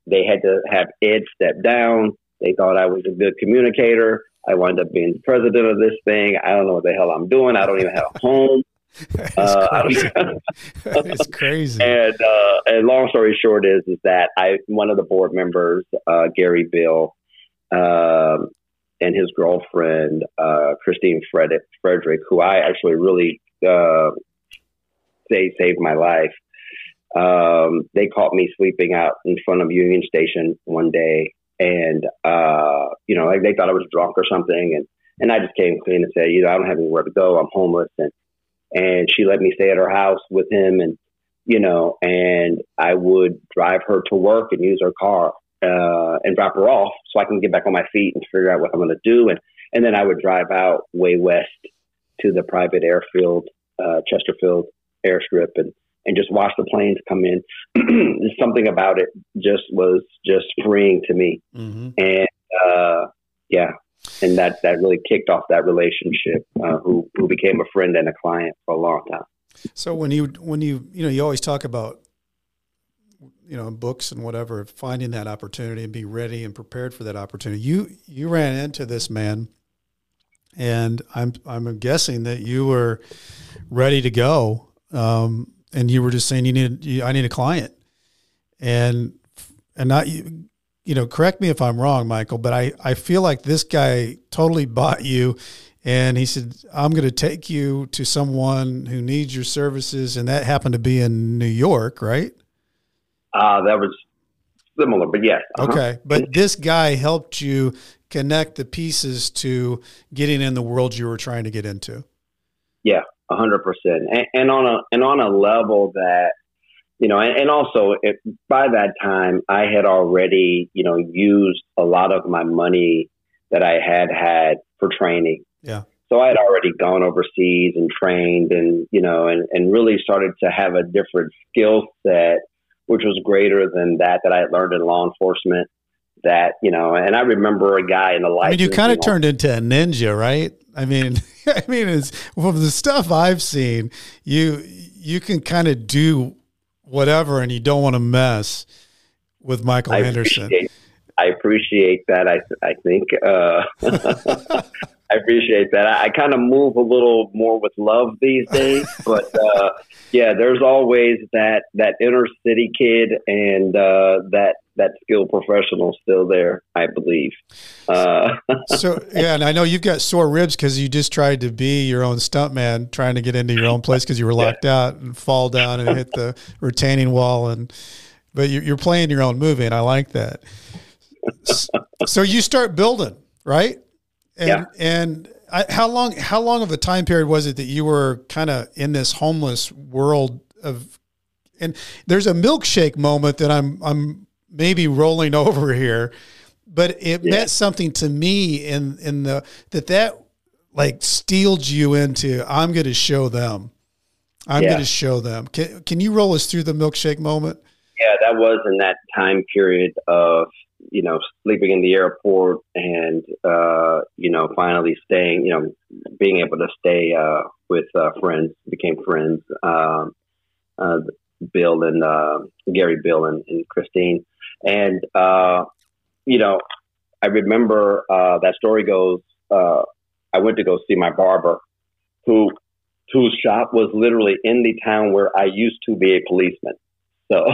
they had to have Ed step down. They thought I was a good communicator. I wound up being the president of this thing. I don't know what the hell I'm doing. I don't even have a home. It's uh, crazy. It's crazy. And, uh, and long story short is, is that I, one of the board members, uh, Gary Bill, um, and his girlfriend, uh, Christine Fred- Frederick, who I actually really, uh, they saved my life. Um, they caught me sleeping out in front of Union Station one day. And, uh, you know, like they thought I was drunk or something. And, and I just came clean and said, you know, I don't have anywhere to go. I'm homeless. And and she let me stay at her house with him, and, you know, and I would drive her to work and use her car uh, and drop her off so I can get back on my feet and figure out what I'm going to do. And, and then I would drive out way west to the private airfield, uh, Chesterfield airstrip, and, and just watch the planes come in. Something about it just was just freeing to me. Mm-hmm. And, uh, yeah. And that, that really kicked off that relationship, uh, who, who became a friend and a client for a long time. So when you, when you, you know, you always talk about, you know, books and whatever, finding that opportunity and be ready and prepared for that opportunity. You, you ran into this man, and I'm, I'm guessing that you were ready to go. Um, and you were just saying, you need, you, I need a client, and, and not you. You know, correct me if I'm wrong, Michael, but I, I feel like this guy totally bought you, and he said, I'm going to take you to someone who needs your services. And that happened to be in New York, right? Uh, that was similar, but yes. Uh-huh. Okay. But this guy helped you connect the pieces to getting in the world you were trying to get into. Yeah, a hundred percent. And on a, and on a level that, you know, and also it, by that time, I had already, you know, used a lot of my money that I had had for training. Yeah. So I had already gone overseas and trained, and, you know, and, and really started to have a different skill set, which was greater than that, that I had learned in law enforcement. That, you know, and I remember a guy in the life. I mean, you kind of turned into a ninja, right? I mean, I mean, it's from the stuff I've seen, you, you can kind of do whatever, and you don't want to mess with Michael I Henderson. Appreciate, I appreciate that. I I think uh, I appreciate that. I, I kind of move a little more with love these days, but uh, yeah, there's always that that inner city kid and uh, that that skilled professional still there, I believe. Uh, so yeah, and I know you've got sore ribs because you just tried to be your own stuntman, trying to get into your own place because you were locked out and fall down and hit the retaining wall, and but you're, you're playing your own movie, and I like that. So you start building, right? And, yeah. And I, how long how long of a time period was it that you were kind of in this homeless world of? And there's a milkshake moment that I'm I'm. maybe rolling over here, but it yeah. meant something to me in, in the, that that like steeled you into, I'm going to show them, I'm yeah. going to show them. Can, can you roll us through the milkshake moment? Yeah, that was in that time period of, you know, sleeping in the airport and, uh, you know, finally staying, you know, being able to stay, uh, with, uh, friends, became friends, um, uh, Bill and, uh, Gary Bill and, and Christine. And, uh, you know, I remember, uh, that story goes, uh, I went to go see my barber who, whose shop was literally in the town where I used to be a policeman. So,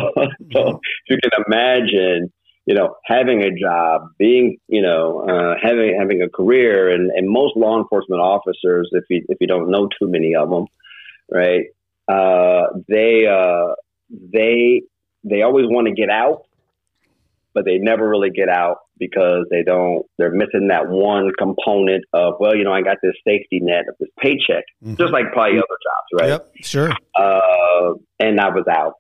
so if you can imagine, you know, having a job, being, you know, uh, having, having a career, and, and most law enforcement officers, if you, if you don't know too many of them, right. Uh, they, uh, they, they always want to get out, but they never really get out because they don't, they're missing that one component of, well, you know, I got this safety net of this paycheck, mm-hmm. just like probably other jobs, right? Yep, sure. Uh, and I was out,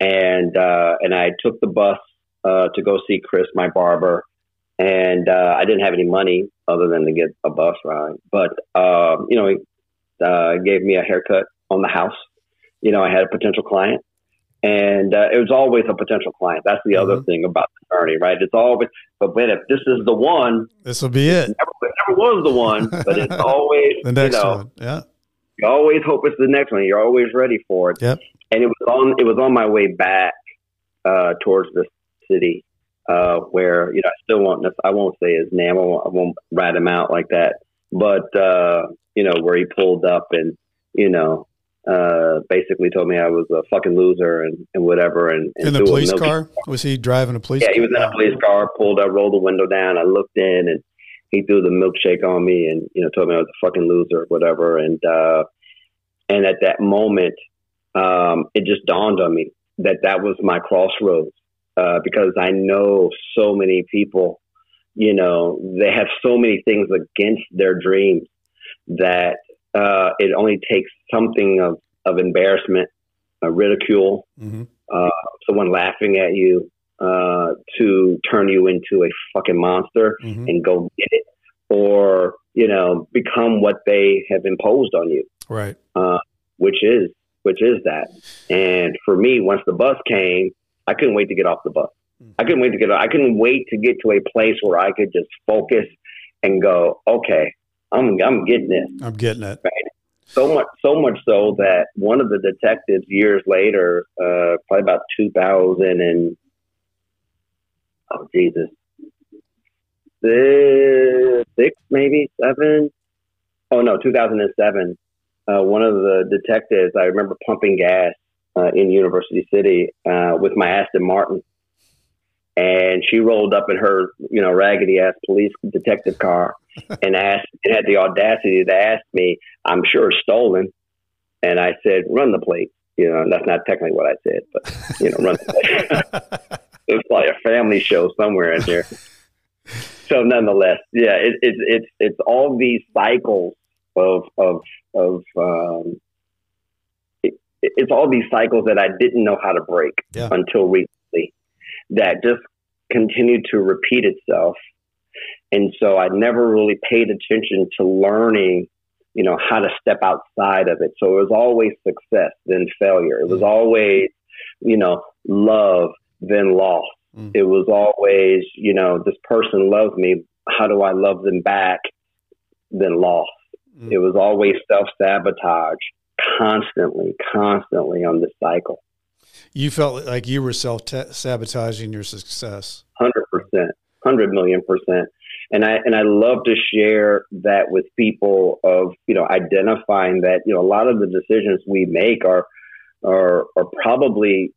and, uh, and I took the bus, uh, to go see Chris, my barber. And, uh, I didn't have any money other than to get a bus ride, but, um, you know, he, uh, gave me a haircut on the house. You know, I had a potential client, and uh, it was always a potential client. That's the mm-hmm. other thing about the journey, right? It's always, but wait, if this is the one, this will be it. It never, it never was the one, but it's always the next you know, one. Yeah, you always hope it's the next one. You're always ready for it. Yep. And it was on. It was on my way back uh, towards the city, uh, where you know I still won't. I won't say his name. I won't, I won't rat him out like that. But uh, you know where he pulled up, and you know. Uh, basically told me I was a fucking loser and, and whatever. And, and in the police car? car? Was he driving a police car? Yeah, he was in a police car, pulled up, rolled the window down. I looked in, and he threw the milkshake on me and, you know, told me I was a fucking loser, whatever. And, uh, and at that moment, um, it just dawned on me that that was my crossroads, uh, because I know so many people, you know, they have so many things against their dreams that, uh, it only takes something of, of embarrassment, uh, ridicule, mm-hmm. uh, someone laughing at you uh, to turn you into a fucking monster mm-hmm. and go get it, or, you know, become what they have imposed on you. Right. Uh, which is, which is that. And for me, once the bus came, I couldn't wait to get off the bus. I couldn't wait to get, I couldn't wait to get to a place where I could just focus and go, okay, I'm, I'm getting it. I'm getting it. Right? So much, so much so that one of the detectives years later, uh, probably about two thousand and, oh Jesus, six, maybe seven. Oh no, two thousand seven. Uh, one of the detectives, I remember pumping gas uh, in University City uh, with my Aston Martin. And she rolled up in her, you know, raggedy ass police detective car and asked, and had the audacity to ask me, I'm sure it's stolen. And I said, run the plate. You know, and that's not technically what I said, but, you know, run the plate. It was like a family show somewhere in there. So nonetheless, yeah, it's, it, it's, it's all these cycles of, of, of, um, it, it's all these cycles that I didn't know how to break yeah. until recently. That just continued to repeat itself. And so I never really paid attention to learning, you know, how to step outside of it. So it was always success, then failure. It was always, you know, love, then loss. Mm. It was always, you know, this person loves me. How do I love them back? Then loss. Mm. It was always self-sabotage constantly, constantly on this cycle. You felt like you were self-sabotaging your success. one hundred percent, one hundred million percent. And I, and I love to share that with people of, you know, identifying that, you know, a lot of the decisions we make are, are, are probably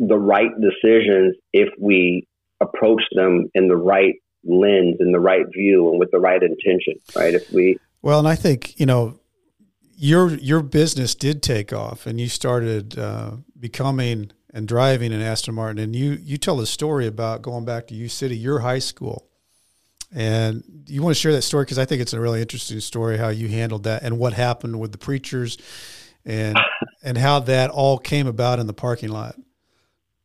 the right decisions if we approach them in the right lens, in the right view, and with the right intention, right? If we, well, and I think, you know, Your your business did take off, and you started uh, becoming and driving an Aston Martin. And you you tell a story about going back to U City, your high school, and you want to share that story because I think it's a really interesting story how you handled that and what happened with the preachers, and and how that all came about in the parking lot.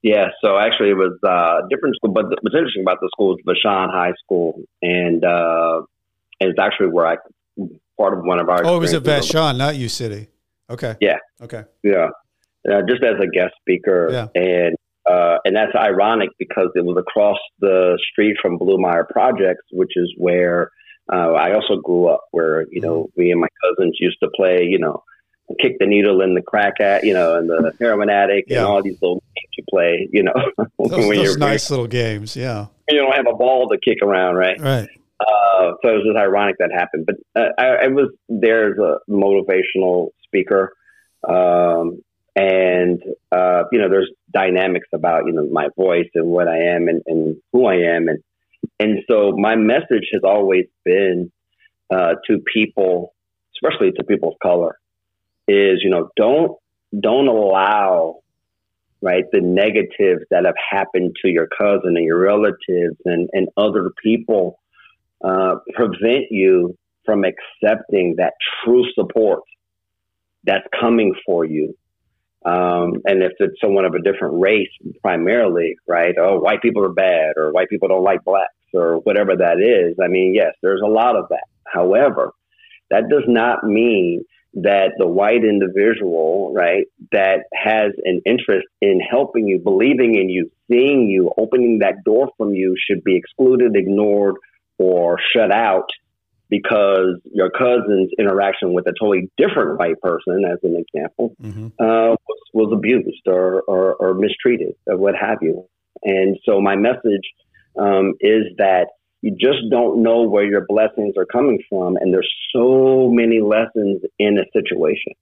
Yeah, so actually it was uh, a different school, but what's interesting about the school is Vashon High School, and uh, and it's actually where I. part of one of our. Oh, it was at Vashon, not U City. Okay. Yeah. Okay. Yeah. Uh, just as a guest speaker. Yeah. And, uh, and that's ironic because it was across the street from Blumeyer Projects, which is where, uh, I also grew up where, you know, mm-hmm. me and my cousins used to play, you know, kick the needle in the crack at, you know, in the heroin attic yeah. and all these little games you play, you know, those, when those you're nice little games. Yeah. You don't have a ball to kick around. Right. Right. Uh, so it was just ironic that happened, but uh, I, I was there as a motivational speaker. Um, and, uh, you know, there's dynamics about, you know, my voice and what I am and, and who I am. And, and so my message has always been, uh, to people, especially to people of color is, you know, don't, don't allow, right, the negatives that have happened to your cousin and your relatives and, and other people. Uh, prevent you from accepting that true support that's coming for you. Um, and if it's someone of a different race, primarily, right? Oh, white people are bad, or white people don't like blacks, or whatever that is. I mean, yes, there's a lot of that. However, that does not mean that the white individual, right, that has an interest in helping you, believing in you, seeing you, opening that door from you should be excluded, ignored, or shut out because your cousin's interaction with a totally different white person, as an example, mm-hmm. uh, was, was abused or, or, or mistreated or what have you. And so my message um, is that you just don't know where your blessings are coming from. And there's so many lessons in a situation.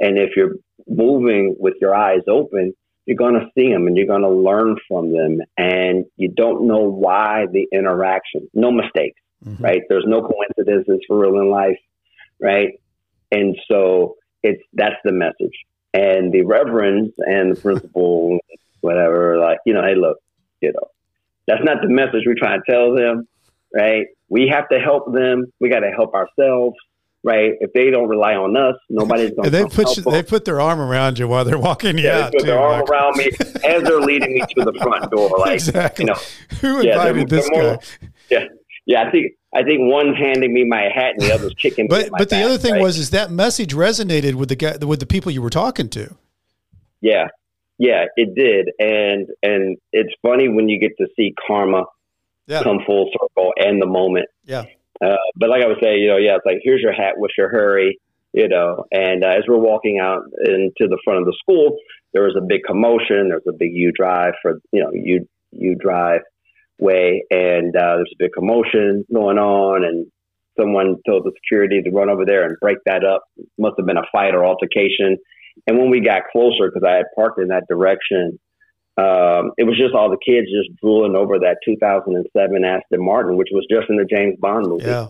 And if you're moving with your eyes open, you're going to see them and you're going to learn from them. And you don't know why the interaction, no mistakes, mm-hmm. right? There's no coincidences for real in life, right? And so it's, that's the message. And the reverends and the principal, whatever, like, you know, hey, look, you know, that's not the message we try to tell them, right? We have to help them. We got to help ourselves. right? If they don't rely on us, nobody's going to they put you, they put their arm around you while they're walking you yeah, out. They put too, their arm Michael. around me as they're leading me to the front door. Like, exactly. You know, who invited yeah, this guy? More, yeah, yeah. I think I think one handing me my hat and the other's kicking. but but the back, other thing right? was is that message resonated with the guy with the people you were talking to. Yeah, yeah, it did, and and it's funny when you get to see karma yeah. come full circle and the moment. Yeah. Uh, but like I would say, you know, yeah, it's like, here's your hat, what's your hurry, you know? And uh, as we're walking out into the front of the school, there was a big commotion. There was a big U drive for, you know, U, U drive way. And uh, there's a big commotion going on. And someone told the security to run over there and break that up. It must have been a fight or altercation. And when we got closer, because I had parked in that direction, Um, it was just all the kids just drooling over that two thousand seven Aston Martin, which was just in the James Bond movie. Yeah.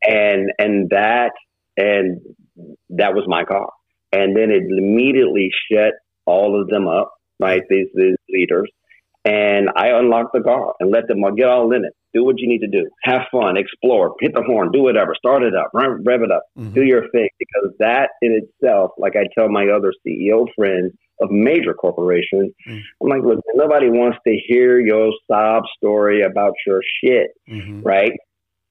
And, and that, and that was my car. And then it immediately shut all of them up, right? These, these leaders. And I unlocked the car and let them all get all in it. Do what you need to do. Have fun, explore, hit the horn, do whatever, start it up, rev, rev it up, mm-hmm. do your thing. Because that in itself, like I tell my other C E O friends, of major corporations. Mm. I'm like, look, nobody wants to hear your sob story about your shit, mm-hmm. right?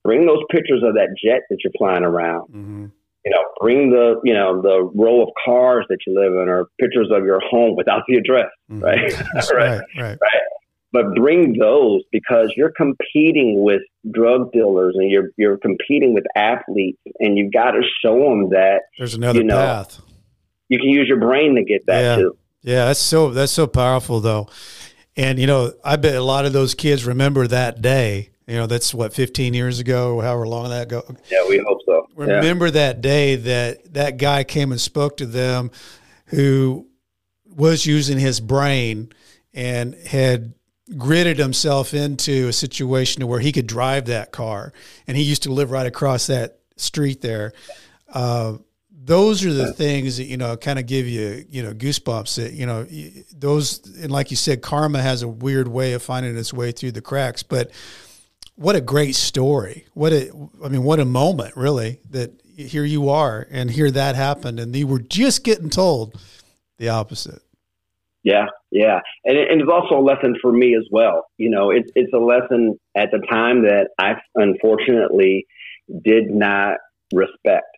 Bring those pictures of that jet that you're flying around. Mm-hmm. You know, bring the, you know, the row of cars that you live in or pictures of your home without the address, mm-hmm. right? right? Right, right. But bring those because you're competing with drug dealers and you're you're competing with athletes and you've got to show them that there's another you know, path. You can use your brain to get that yeah. too. Yeah, that's so that's so powerful though. And you know, I bet a lot of those kids remember that day. You know, that's what fifteen years ago, however long that ago. Yeah, we hope so. Remember yeah. that day that that guy came and spoke to them, who was using his brain and had gritted himself into a situation where he could drive that car, and he used to live right across that street there. Uh, Those are the things that, you know, kind of give you, you know, goosebumps that, you know, those, and like you said, karma has a weird way of finding its way through the cracks, but what a great story. What a, I mean, what a moment really that here you are and here that happened and you were just getting told the opposite. Yeah. Yeah. And, it, and it's also a lesson for me as well. You know, it's, it's a lesson at the time that I unfortunately did not respect.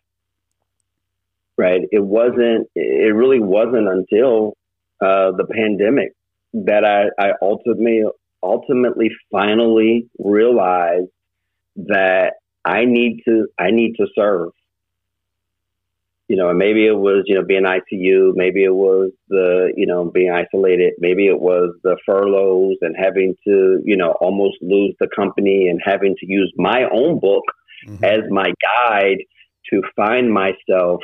Right. It wasn't, it really wasn't until uh, the pandemic that I, I ultimately, ultimately finally realized that I need to, I need to serve, you know, and maybe it was, you know, being I C U, maybe it was the, you know, being isolated, maybe it was the furloughs and having to, you know, almost lose the company and having to use my own book mm-hmm. as my guide to find myself,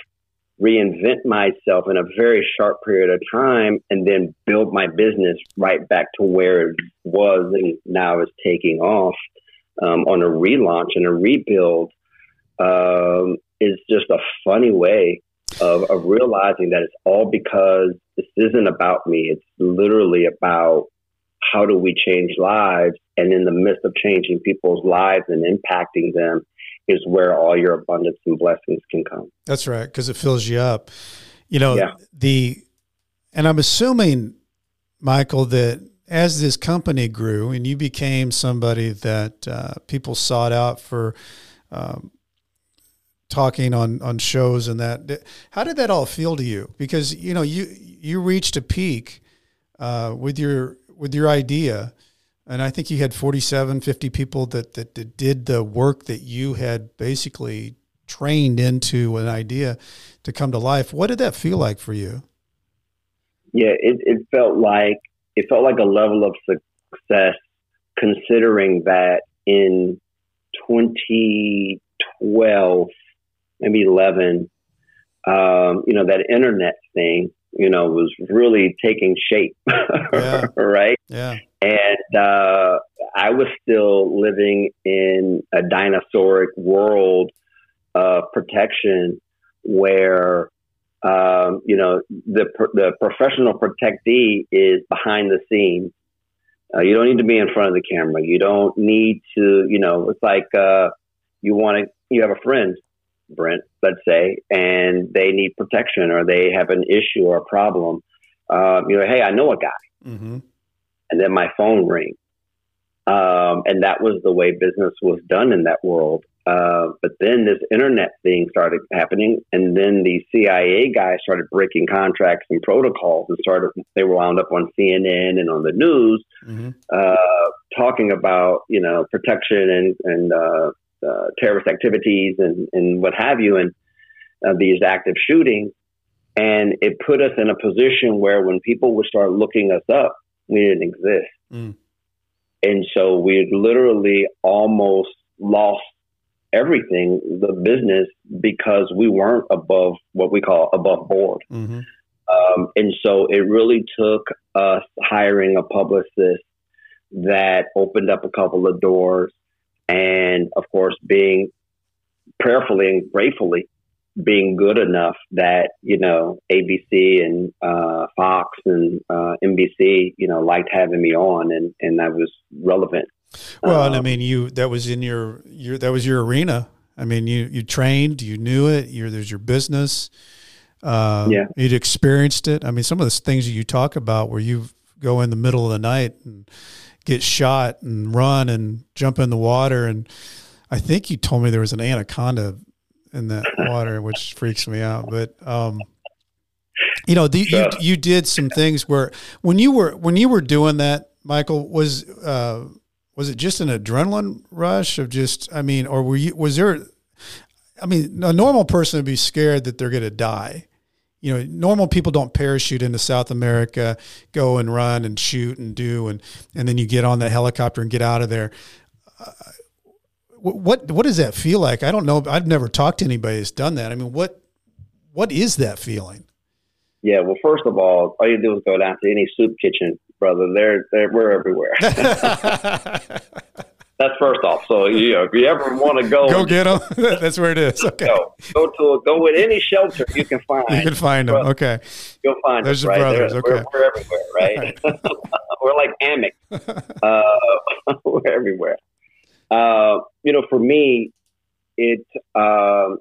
reinvent myself in a very short period of time and then build my business right back to where it was and now is taking off um, on a relaunch and a rebuild um, is just a funny way of, of realizing that it's all because this isn't about me. It's literally about how do we change lives, and in the midst of changing people's lives and impacting them is where all your abundance and blessings can come. That's right. Cause it fills you up, you know, yeah. the, and I'm assuming, Michael, that as this company grew and you became somebody that uh, people sought out for um, talking on, on shows and that, how did that all feel to you? Because, you know, you, you reached a peak uh, with your, with your idea. And I think you had forty-seven, fifty people that, that, that did the work that you had basically trained into an idea to come to life. What did that feel like for you? Yeah, it, it felt like it felt like a level of success, considering that in twenty twelve, maybe eleven, um, you know, that internet thing, you know, was really taking shape, yeah. right? Yeah. And uh, I was still living in a dinosauric world of protection where, um, you know, the, the professional protectee is behind the scenes. Uh, you don't need to be in front of the camera. You don't need to, you know, it's like uh, you want to, you have a friend Brent, let's say, and they need protection or they have an issue or a problem, uh, you know, hey, I know a guy. Mm-hmm. And then my phone rings. Um, and that was the way business was done in that world. Uh, but then this internet thing started happening. And then the C I A guys started breaking contracts and protocols and started, they were wound up on C N N and on the news, mm-hmm. uh, talking about, you know, protection and, and, uh, Uh, terrorist activities and, and what have you, and uh, these active shootings. And it put us in a position where when people would start looking us up, we didn't exist. Mm. And so we had literally almost lost everything, the business, because we weren't above what we call above board. Mm-hmm. Um, and so it really took us hiring a publicist that opened up a couple of doors. And of course, being prayerfully and gratefully being good enough that, you know, A B C and uh, Fox and uh, N B C, you know, liked having me on, and, and I was relevant. Well, um, and I mean, you, that was in your, your, that was your arena. I mean, you, you trained, you knew it, you're, there's your business. Um, yeah. You'd experienced it. I mean, some of the things that you talk about where you go in the middle of the night and get shot and run and jump in the water. And I think you told me there was an anaconda in that water, which freaks me out. But, um, you know, the, you, you did some things where when you were, when you were doing that, Michael, was, uh, was it just an adrenaline rush of just, I mean, or were you, was there, I mean, a normal person would be scared that they're going to die. You know, normal people don't parachute into South America, go and run and shoot and do, and and then you get on the helicopter and get out of there. Uh, what what does that feel like? I don't know. I've never talked to anybody that's done that. I mean, what what is that feeling? Yeah. Well, first of all, all you do is go down to any soup kitchen, brother. They're they're we're everywhere. That's first off. So, you know, if you ever want to go, go get them. That's where it is. Okay. Go, go to go with any shelter you can find. You can find them. Okay. You'll find There's them. There's right? brothers. Okay. We're, we're everywhere, right? right. We're like Amic. Uh, we're everywhere. Uh, you know, for me, it. Uh,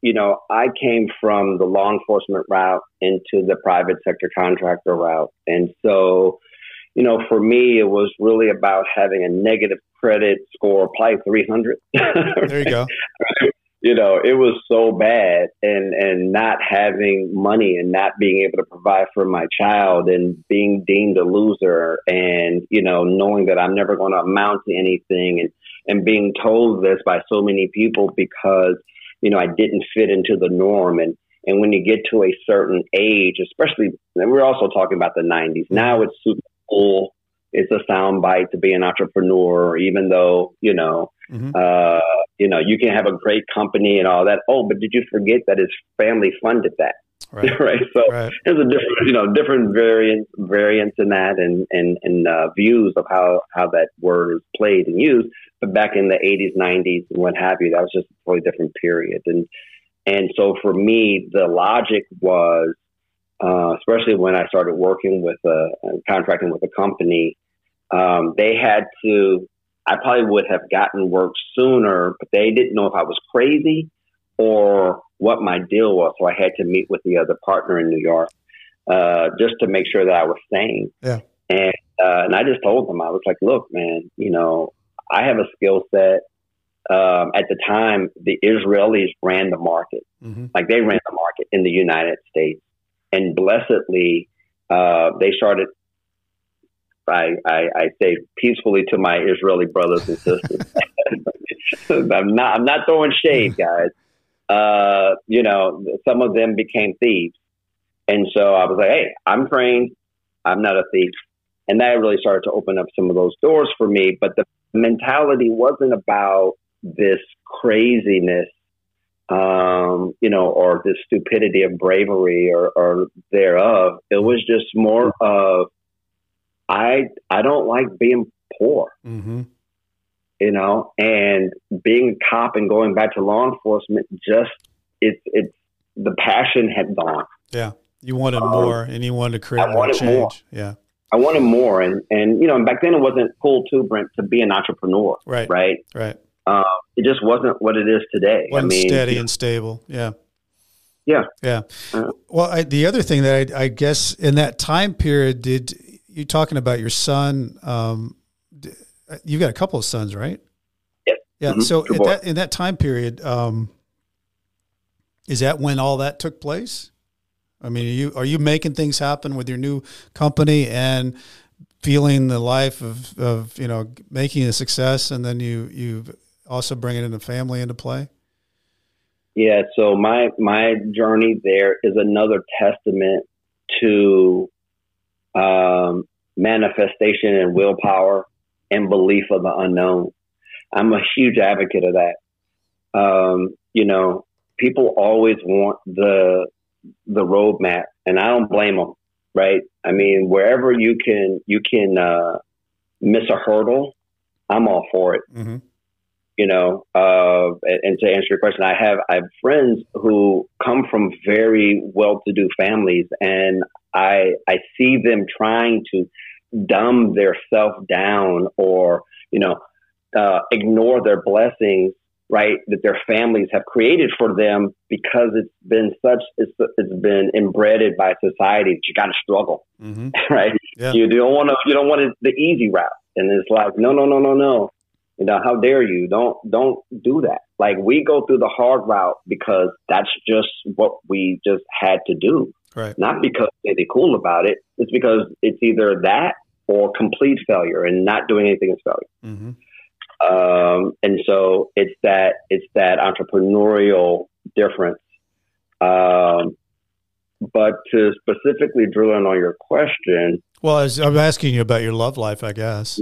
you know, I came from the law enforcement route into the private sector contractor route, and so. You know, for me, it was really about having a negative credit score, probably three hundred. There you go. You know, it was so bad, and, and not having money and not being able to provide for my child and being deemed a loser, and, you know, knowing that I'm never going to amount to anything, and, and being told this by so many people because, you know, I didn't fit into the norm. And and when you get to a certain age, especially, and we're also talking about the nineties, now it's super. Cool. It's a soundbite to be an entrepreneur, even though, you know, mm-hmm. uh, you know, you can have a great company and all that. Oh, but did you forget that his family funded that? Right. right? So right. There's a different, you know, different variants, variants in that and, and, and uh, views of how, how that word is played and used. But back in the eighties, nineties, and what have you, that was just a totally different period. And, and so for me, the logic was, Uh, especially when I started working with a contracting with a company, um, they had to, I probably would have gotten work sooner, but they didn't know if I was crazy or what my deal was. So I had to meet with the other partner in New York, uh, just to make sure that I was sane. Yeah. And, uh, and I just told them, I was like, look, man, you know, I have a skill set. Um, at the time, the Israelis ran the market. Mm-hmm. Like they ran the market in the United States. And blessedly, uh, they started, I, I, I say peacefully to my Israeli brothers and sisters. I'm not, I'm not throwing shade, guys. Uh, you know, some of them became thieves. And so I was like, hey, I'm trained. I'm not a thief. And that really started to open up some of those doors for me. But the mentality wasn't about this craziness. Um, you know, or the stupidity of bravery or, or thereof. It was just more of, I, I don't like being poor, mm-hmm. you know, and being a cop and going back to law enforcement, just it's, it's the passion had gone. Yeah. You wanted um, more and you wanted to create I wanted more change. More. Yeah. I wanted more. And, and, you know, and back then it wasn't cool too, Brent, to be an entrepreneur. Right. Right. Right. Um, it just wasn't what it is today. Wasn't I mean, steady and stable. Yeah. Yeah. Yeah. Uh, well, I, the other thing that I, I guess in that time period, did you talking about your son, um, you've got a couple of sons, right? Yeah. Yeah. Mm-hmm. So at that, in that time period, um, is that when all that took place? I mean, are you, are you making things happen with your new company and feeling the life of, of, you know, making a success? And then you, you also bringing in the family into play. Yeah. So my, my journey there is another testament to, um, manifestation and willpower and belief of the unknown. I'm a huge advocate of that. Um, you know, people always want the, the roadmap, and I don't blame them. Right. I mean, wherever you can, you can, uh, miss a hurdle, I'm all for it. Mm-hmm. You know, uh, and, and to answer your question, I have, I have friends who come from very well-to-do families, and I, I see them trying to dumb their self down or, you know, uh, ignore their blessings, right, that their families have created for them, because it's been such, it's, it's been embedded by society that you got to struggle, mm-hmm. right? Yeah. You don't want to, you don't want the easy route. And it's like, no, no, no, no, no. You know, how dare you? Don't, don't do that. Like, we go through the hard route because that's just what we just had to do. Right. Not because they're cool about it. It's because it's either that or complete failure, and not doing anything is failure. Mm-hmm. Um, and so it's that, it's that entrepreneurial difference. Um, but to specifically drill in on your question. Well, I was, I'm asking you about your love life, I guess.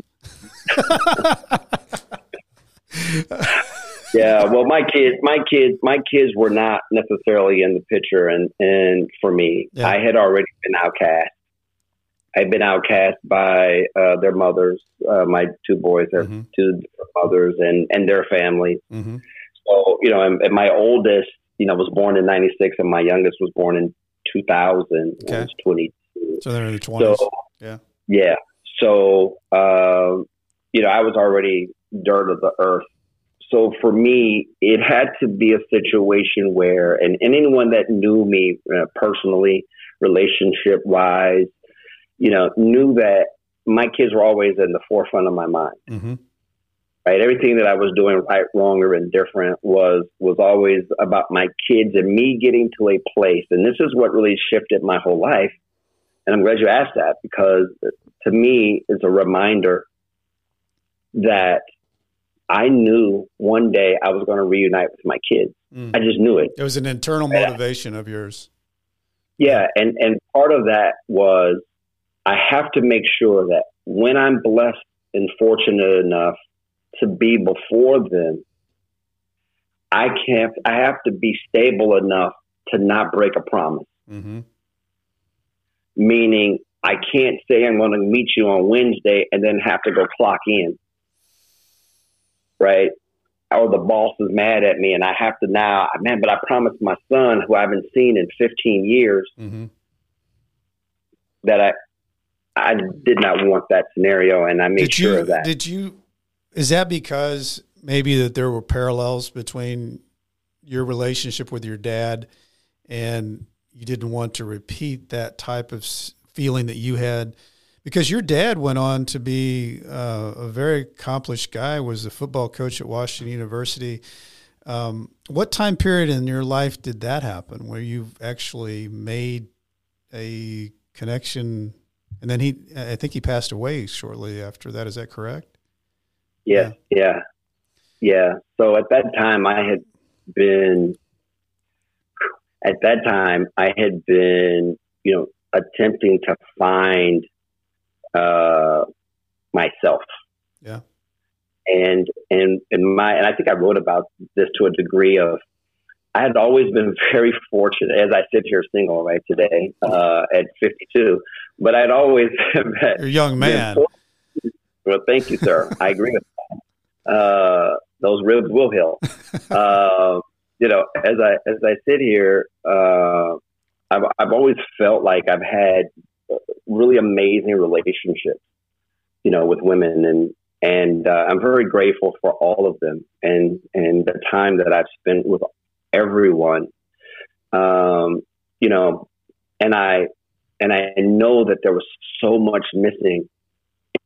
Yeah. Well, my kids, my kids, my kids were not necessarily in the picture. And, and for me, yeah. I had already been outcast. I've been outcast by uh, their mothers, uh, my two boys, their mm-hmm. two mothers, and, and their family. Mm-hmm. So, you know, and, and my oldest, you know, was born in ninety-six, and my youngest was born in two thousand. Okay. I was twenty-two. So they're in the twenties. So, yeah. Yeah. So, uh, you know, I was already dirt of the earth. So for me, it had to be a situation where, and, and anyone that knew me uh, personally, relationship-wise, you know, knew that my kids were always in the forefront of my mind, mm-hmm. right? Everything that I was doing right, wrong, or indifferent was, was always about my kids and me getting to a place. And this is what really shifted my whole life. And I'm glad you asked that, because to me, it's a reminder that I knew one day I was going to reunite with my kids. Mm. I just knew it. It was an internal motivation yeah. of yours. Yeah. And, and part of that was, I have to make sure that when I'm blessed and fortunate enough to be before them, I can't, I have to be stable enough to not break a promise. Mm-hmm. Meaning, I can't say I'm going to meet you on Wednesday and then have to go clock in. Right. Or the boss is mad at me and I have to now, man, but I promised my son, who I haven't seen in fifteen years, mm-hmm. that I, I did not want that scenario, and I made did you, sure of that. Did you, is that because maybe that there were parallels between your relationship with your dad, and you didn't want to repeat that type of feeling that you had? Because your dad went on to be uh, a very accomplished guy, was a football coach at Washington University. Um, what time period in your life did that happen, where you've actually made a connection? And then he, I think he passed away shortly after that. Is that correct? Yeah, yeah, yeah. yeah. So at that time, I had been, at that time, I had been, you know, attempting to find uh, myself. Yeah. And, and, and my, and I think I wrote about this to a degree of, I had always been very fortunate, as I sit here single right today uh, at fifty-two, but I'd always been a young man. Well, thank you, sir. I agree with that. Uh, those ribs will heal. Uh, you know, as I as I sit here, uh, I've I've always felt like I've had really amazing relationships, you know, with women, and And uh, I'm very grateful for all of them and, and the time that I've spent with everyone. Um, you know, and I, and I know that there was so much missing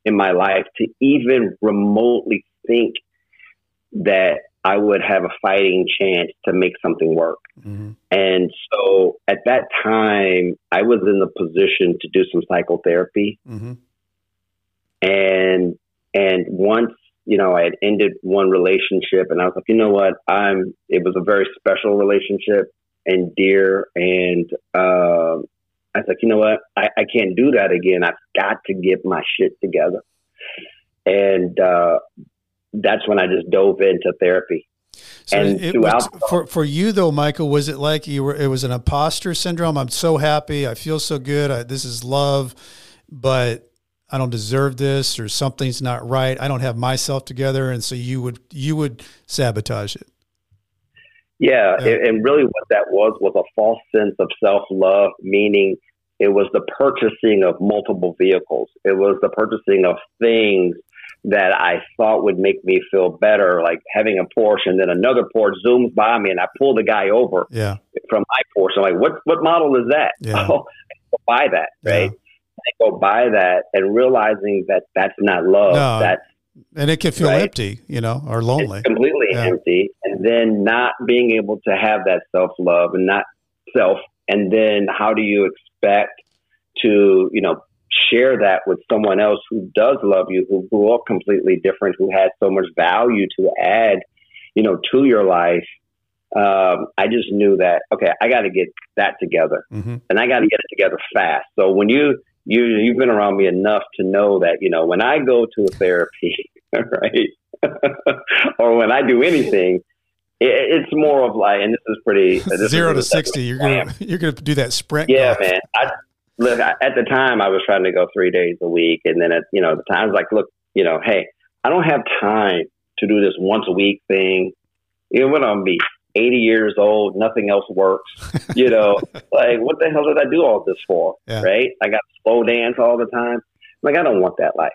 in my life to even remotely think that I would have a fighting chance to make something work. Mm-hmm. And so at that time, I was in the position to do some psychotherapy. Mm-hmm. And, and once, you know, I had ended one relationship and I was like, you know what, I'm, it was a very special relationship and dear. And, um, uh, I was like, you know what, I, I can't do that again. I've got to get my shit together. And, uh, that's when I just dove into therapy. So and it was, for, for you though, Michael, was it like you were, it was an imposter syndrome? I'm so happy. I feel so good. I, this is love, but I don't deserve this, or something's not right. I don't have myself together. And so you would, you would sabotage it. Yeah. Uh, and really what that was, was a false sense of self-love, meaning it was the purchasing of multiple vehicles. It was the purchasing of things that I thought would make me feel better, like having a Porsche, and then another Porsche zooms by me and I pull the guy over yeah. from my Porsche. I'm like, what, what model is that? Yeah. Oh, I go buy that, right? Yeah. I go buy that, and realizing that that's not love. No. That's, and it can feel right? empty, you know, or lonely. It's completely yeah. empty. And then not being able to have that self-love and not self. And then how do you expect to, you know, share that with someone else who does love you, who grew up completely different, who has so much value to add, you know, to your life. Um, I just knew that, okay, I got to get that together mm-hmm. and I got to get it together fast. So when you, you, you've been around me enough to know that, you know, when I go to a therapy, right. or when I do anything, it, it's more of like, and this is pretty this zero is to sixty. You're going to, you're going to do that sprint. Yeah, golf. man. I, Look, I, at the time I was trying to go three days a week. And then, at, you know, at the time I was like, look, you know, hey, I don't have time to do this once a week thing. You know, when I'm be eighty years old, nothing else works, you know, like what the hell did I do all this for? Yeah. Right. I got to slow dance all the time. Like, I don't want that life.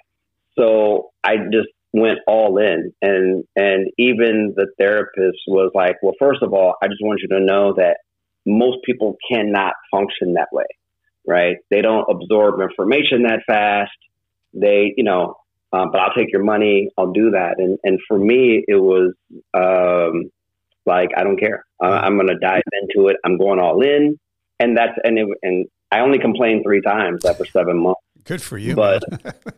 So I just went all in. And, and even the therapist was like, well, first of all, I just want you to know that most people cannot function that way. Right. They don't absorb information that fast. They, you know, um, but I'll take your money. I'll do that. And and for me, it was um, like, I don't care. Uh, I'm going to dive into it. I'm going all in. And that's and it, and I only complained three times after seven months. Good for you. But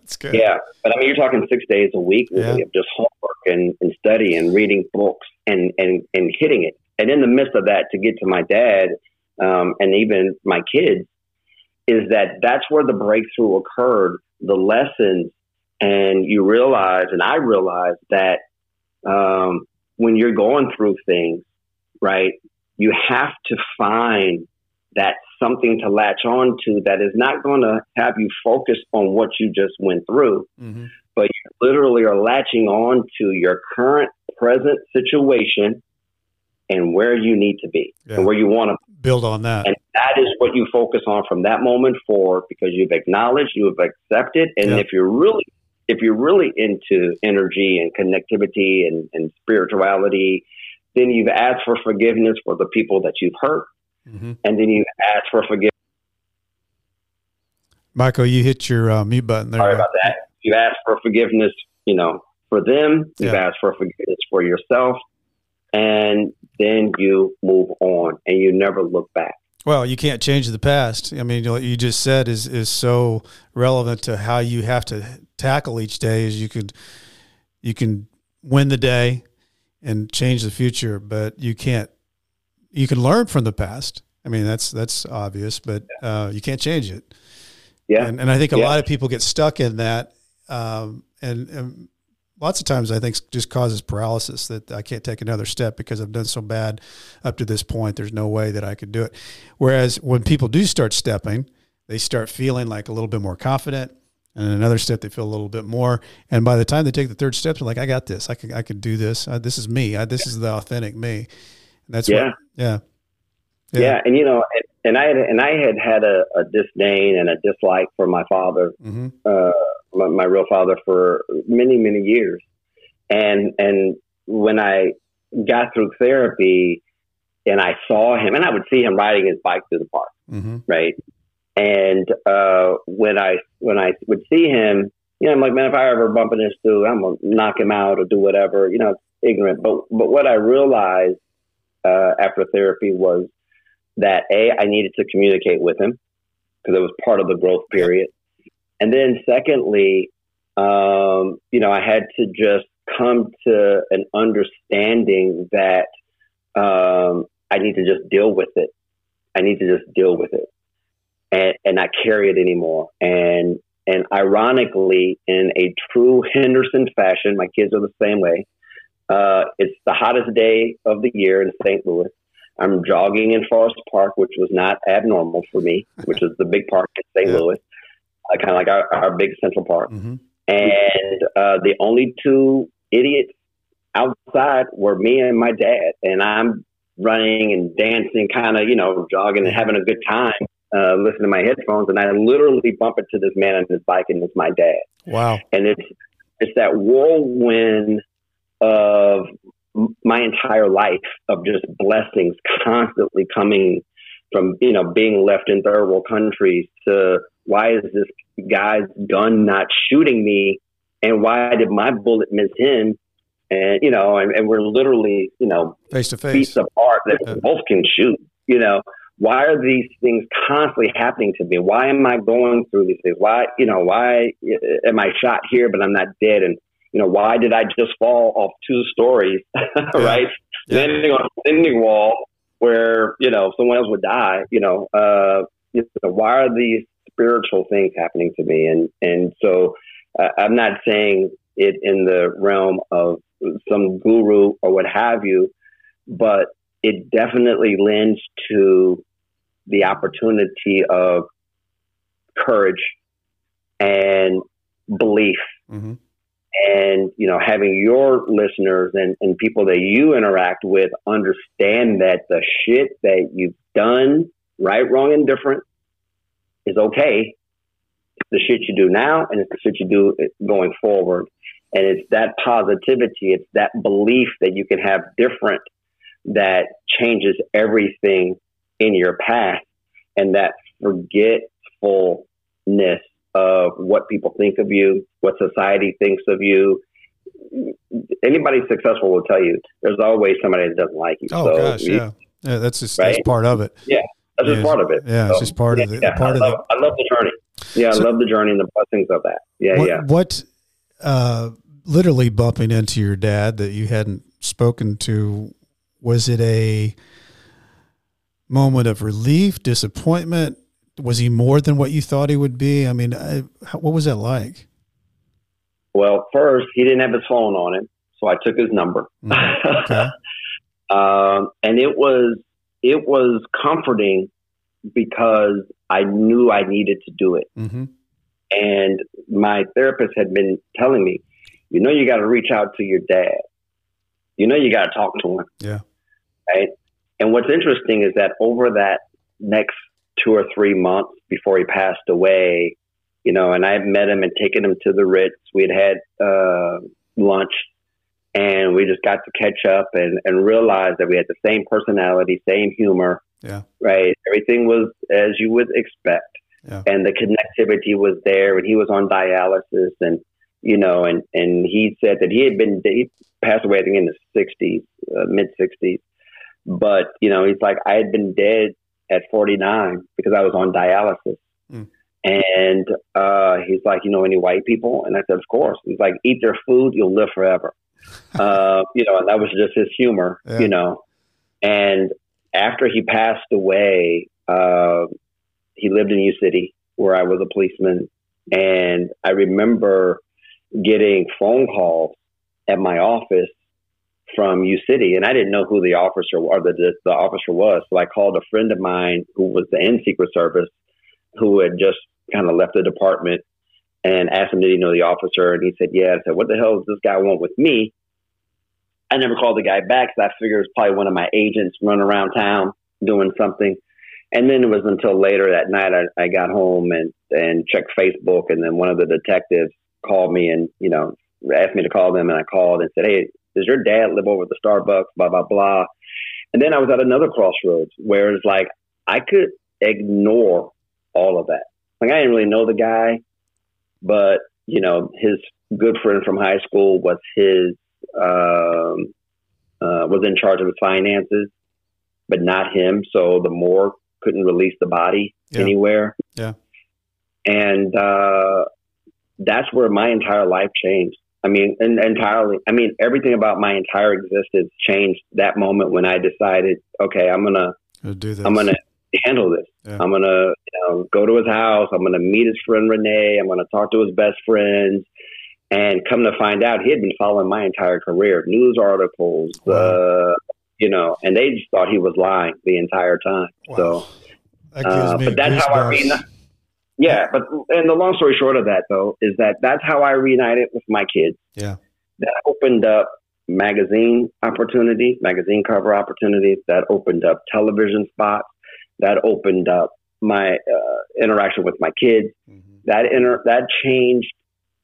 it's good. Yeah. But I mean, you're talking six days a week really yeah. of just homework and, and study and reading books and, and, and hitting it. And in the midst of that, to get to my dad um, and even my kids, is that that's where the breakthrough occurred, the lessons, and you realize, and I realized that um, when you're going through things, right, you have to find that something to latch on to that is not going to have you focus on what you just went through, mm-hmm. but you literally are latching on to your current present situation and where you need to be yeah. and where you want to build on that. And that is what you focus on from that moment forward, because you've acknowledged, you have accepted. And yeah. if you're really, if you're really into energy and connectivity and, and spirituality, then you've asked for forgiveness for the people that you've hurt. Mm-hmm. And then you ask for forgiveness. Michael, you hit your uh, mute button there. Sorry about that. You asked for forgiveness, you know, for them. You've yeah. asked for forgiveness for yourself. And then you move on and you never look back. Well, you can't change the past. I mean, what you just said is, is so relevant to how you have to tackle each day. Is you could, you can win the day and change the future, but you can't, you can learn from the past. I mean, that's, that's obvious, but uh, you can't change it. Yeah. And, and I think a yeah. lot of people get stuck in that. Um, and, and lots of times I think just causes paralysis, that I can't take another step because I've done so bad up to this point. There's no way that I could do it. Whereas when people do start stepping, they start feeling like a little bit more confident, and another step, they feel a little bit more. And by the time they take the third step, they're like, I got this, I can, I can do this. I, this is me. I, this is the authentic me. And that's yeah. what, yeah. yeah. Yeah. And you know, and I had, and I had had a, a disdain and a dislike for my father, mm-hmm. uh, my, my real father, for many, many years. And, and when I got through therapy and I saw him, and I would see him riding his bike through the park. Mm-hmm. Right. And, uh, when I, when I would see him, you know, I'm like, man, if I ever bump into this dude, I'm going to knock him out or do whatever, you know, it's ignorant. But, but what I realized, uh, after therapy was that A, I needed to communicate with him because it was part of the growth period. And then secondly, um, you know, I had to just come to an understanding that, um, I need to just deal with it. I need to just deal with it and, and not carry it anymore. And, and ironically, in a true Henderson fashion, my kids are the same way. Uh, it's the hottest day of the year in Saint Louis. I'm jogging in Forest Park, which was not abnormal for me, which is the big park in Saint Yeah. Louis, uh, kind of like our, our big Central Park. Mm-hmm. And uh, the only two idiots outside were me and my dad. And I'm running and dancing, kind of, you know, jogging and having a good time. Uh, listen to my headphones, and I literally bump into this man on his bike, and it's my dad. Wow! And it's it's that whirlwind of my entire life of just blessings constantly coming from, you know, being left in third world countries to why is this guy's gun not shooting me, and why did my bullet miss him? And you know, and, and we're literally, you know, face to face, piece of art that yeah. both can shoot, you know. Why are these things constantly happening to me? Why am I going through these things? Why, you know, why am I shot here, but I'm not dead? And, you know, why did I just fall off two stories, yeah. right? Yeah. Landing on a landing wall where, you know, someone else would die, you know, uh, you know, why are these spiritual things happening to me? And, and so uh, I'm not saying it in the realm of some guru or what have you, but it definitely lends to the opportunity of courage and belief mm-hmm. and, you know, having your listeners and, and people that you interact with understand that the shit that you've done, right, wrong, and different is okay. It's the shit you do now and it's the shit you do going forward. And it's that positivity, it's that belief that you can have different that changes everything in your past, and that forgetfulness of what people think of you, what society thinks of you. Anybody successful will tell you there's always somebody that doesn't like you. Oh so, gosh, you, yeah. yeah, that's just right? that's part of it. Yeah, that's yeah, just part of it. Yeah, so, it's just part yeah, of it. Yeah, part I, love, of the, I love the journey. Yeah, so, I love the journey and the blessings of that. Yeah, what, yeah. What, uh, literally bumping into your dad that you hadn't spoken to. Was it a moment of relief, disappointment? Was he more than what you thought he would be? I mean, I, how, what was that like? Well, first, he didn't have his phone on him, so I took his number. Mm-hmm. Okay. um, and it was it was comforting because I knew I needed to do it. Mm-hmm. And my therapist had been telling me, you know, you got to reach out to your dad. You know, you got to talk to him. Yeah. Right. And what's interesting is that over that next two or three months before he passed away, you know, and I had met him and taken him to the Ritz. We had had uh, lunch, and we just got to catch up and, and realize that we had the same personality, same humor. Yeah. Right. Everything was as you would expect. Yeah. And the connectivity was there, and he was on dialysis, and, you know, and, and he said that he had been, he passed away, I think, in the sixties, uh, mid-sixties. But, you know, he's like, I had been dead at forty-nine because I was on dialysis. Mm. And uh, he's like, you know, any white people? And I said, of course. He's like, eat their food, you'll live forever. uh, you know, and that was just his humor, yeah. you know. And after he passed away, uh, he lived in U City, where I was a policeman. And I remember getting phone calls at my office from U City, and I didn't know who the officer or the, the the officer was. So I called a friend of mine who was in Secret Service, who had just kind of left the department, and asked him, did he know the officer? And he said, yeah. I said, what the hell does this guy want with me? I never called the guy back because I figured it was probably one of my agents running around town doing something. And then it was until later that night I, I got home and, and checked Facebook, and then one of the detectives called me and, you know, asked me to call them, and I called and said, hey, does your dad live over at the Starbucks, blah, blah, blah. And then I was at another crossroads where it's like I could ignore all of that. Like, I didn't really know the guy, but, you know, his good friend from high school was his um, uh, was in charge of his finances, but not him. So the morgue couldn't release the body yeah. anywhere. Yeah. And uh, that's where my entire life changed. I mean, and entirely, I mean, everything about my entire existence changed that moment when I decided, okay, I'm going to do this. I'm going to handle this. Yeah. I'm going to you know, go to his house. I'm going to meet his friend, Renee. I'm going to talk to his best friends. And come to find out, he had been following my entire career, news articles, wow. uh, you know, and they just thought he was lying the entire time. Wow. So, that gives uh, me but that's how I mean. Yeah, but and the long story short of that, though, is that that's how I reunited with my kids. Yeah, that opened up magazine opportunity, magazine cover opportunities. That opened up television spots. That opened up my uh, interaction with my kids. Mm-hmm. That inter- that changed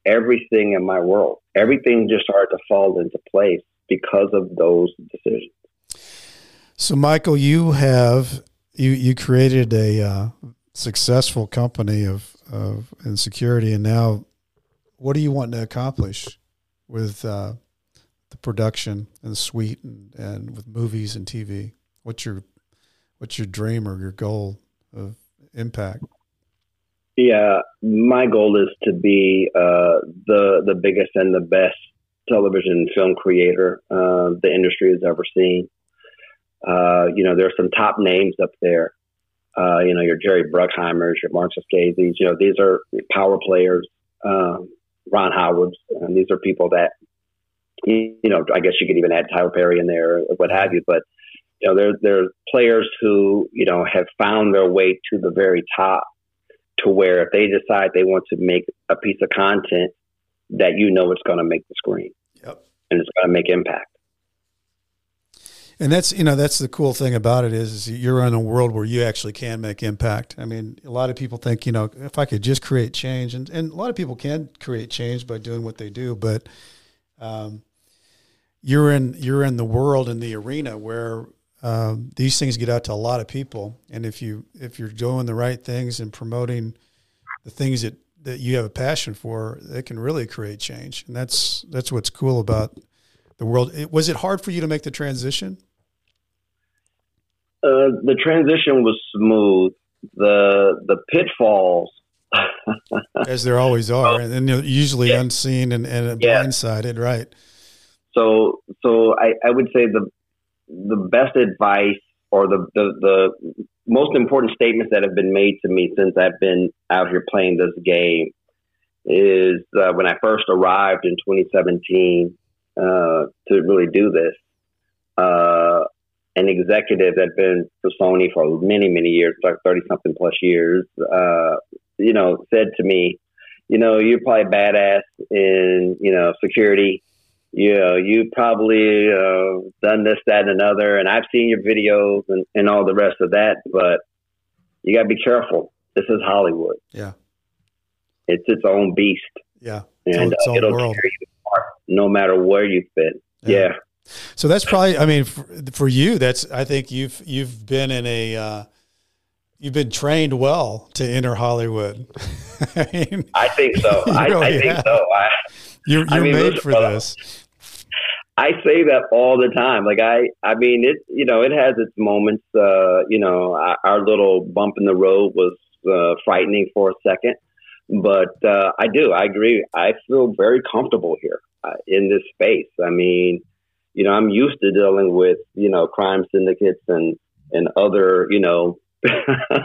everything in my world. Everything just started to fall into place because of those decisions. So, Michael, you have you you created a. Uh, successful company of, of insecurity. And now what do you want to accomplish with uh, the production and the suite and, and with movies and T V? What's your, what's your dream or your goal of impact? Yeah, my goal is to be uh, the, the biggest and the best television and film creator uh, the industry has ever seen. Uh, you know, there are some top names up there. Uh, you know, your Jerry Bruckheimers, your Mark Scorsese's, you know, these are power players, um, Ron Howard's, and these are people that, you know, I guess you could even add Tyler Perry in there or what have you, but, you know, there, there are players who, you know, have found their way to the very top to where if they decide they want to make a piece of content that, you know, it's going to make the screen. Yep. And it's going to make impact. And that's, you know, that's the cool thing about it is, is you're in a world where you actually can make impact. I mean, a lot of people think, you know, if I could just create change, and, and a lot of people can create change by doing what they do, but um, you're in, you're in the world, in the arena where um, these things get out to a lot of people. And if you, if you're doing the right things and promoting the things that, that you have a passion for, they can really create change. And that's, that's what's cool about the world. It, was it hard for you to make the transition? Uh, the transition was smooth. The the pitfalls, as there always are, and, and usually yeah. unseen and, and yeah. blindsided, right? So, so I, I would say the the best advice or the, the the most important statements that have been made to me since I've been out here playing this game is uh, when I first arrived in twenty seventeen. Uh, to really do this, uh, an executive that had been for Sony for many, many years, like thirty-something plus years, uh, you know, said to me, you know, you're probably badass in, you know, security. You know, you probably uh, done this, that, and another, and I've seen your videos and, and all the rest of that, but you got to be careful. This is Hollywood. Yeah. It's its own beast. Yeah. It's and its uh, own it'll world. Carry you. No matter where you've been. Yeah. yeah. So that's probably, I mean, for, for you, that's, I think you've, you've been in a, uh, you've been trained well to enter Hollywood. I, mean, I think so. I, really I think have. so. I, you're you're I mean, made for uh, this. I say that all the time. Like I, I mean, it, you know, it has its moments. Uh, you know, our, our little bump in the road was uh, frightening for a second. But uh, I do. I agree. I feel very comfortable here uh, in this space. I mean, you know, I'm used to dealing with, you know, crime syndicates and, and other, you know.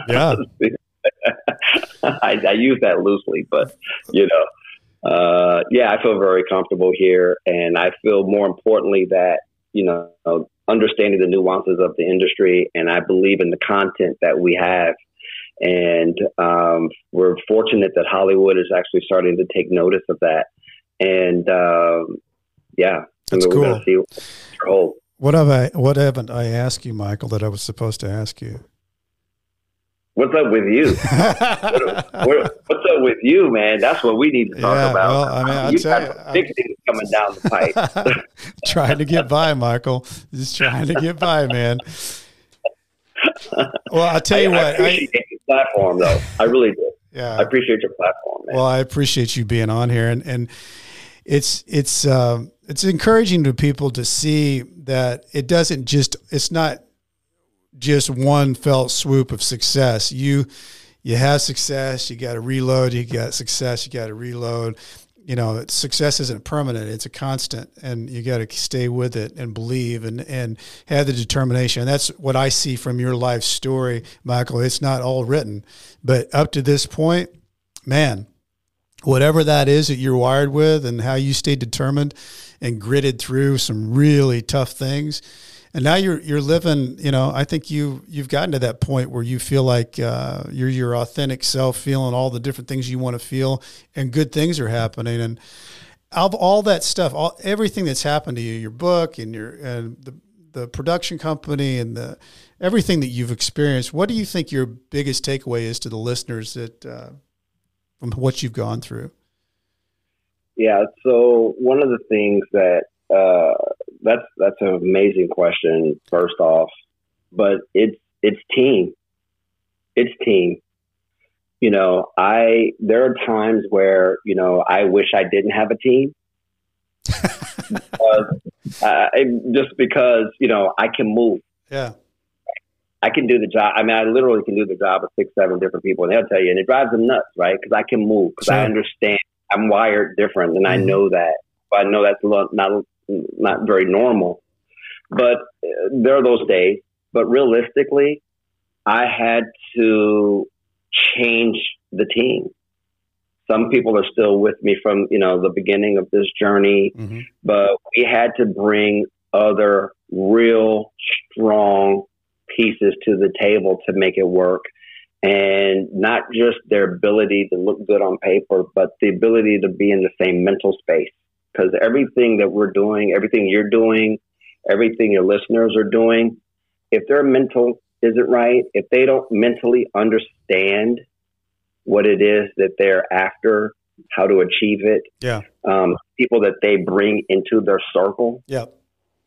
Yeah. I, I use that loosely, but, you know, uh, yeah, I feel very comfortable here. And I feel more importantly that, you know, understanding the nuances of the industry, and I believe in the content that we have. And um, we're fortunate that Hollywood is actually starting to take notice of that. And um, yeah, that's I mean, cool. See what, what have I? What haven't I asked you, Michael? That I was supposed to ask you. What's up with you? what, what, what's up with you, man? That's what we need to talk yeah, about. Well, I mean, I you tell got some big things coming down the pipe. Trying to get by, Michael. Just trying to get by, man. Well, I'll tell you I, what. I appreciate I, your platform, though. I really do. Yeah, I appreciate your platform, man. Well, I appreciate you being on here, and and it's it's um, it's encouraging to people to see that it doesn't just it's not. just one felt swoop of success. You, you have success. You got to reload. You got success. You got to reload. You know, success isn't permanent. It's a constant, and you got to stay with it and believe and, and have the determination. And that's what I see from your life story, Michael. It's not all written, but up to this point, man, whatever that is that you're wired with and how you stayed determined and gritted through some really tough things. And now you're you're living, you know, I think you, you've gotten to that point where you feel like uh, you're your authentic self, feeling all the different things you want to feel, and good things are happening. And of all that stuff, all everything that's happened to you, your book and your and the, the production company and the everything that you've experienced, what do you think your biggest takeaway is to the listeners that uh, from what you've gone through? Yeah, so one of the things that, Uh, that's that's an amazing question. First off, but it's it's team, it's team. You know, I there are times where you know I wish I didn't have a team, because, uh, just because you know I can move. Yeah, I can do the job. I mean, I literally can do the job of six, seven different people, and they'll tell you, and it drives them nuts, right? Because I can move, because sure. I understand I'm wired different, and mm. I know that. I know that's not. Not very normal, but there are those days. But realistically, I had to change the team. Some people are still with me from, you know, the beginning of this journey, mm-hmm. but we had to bring other real strong pieces to the table to make it work. And not just their ability to look good on paper, but the ability to be in the same mental space. Because everything that we're doing, everything you're doing, everything your listeners are doing, if their mental isn't right, if they don't mentally understand what it is that they're after, how to achieve it, yeah, um, people that they bring into their circle yeah.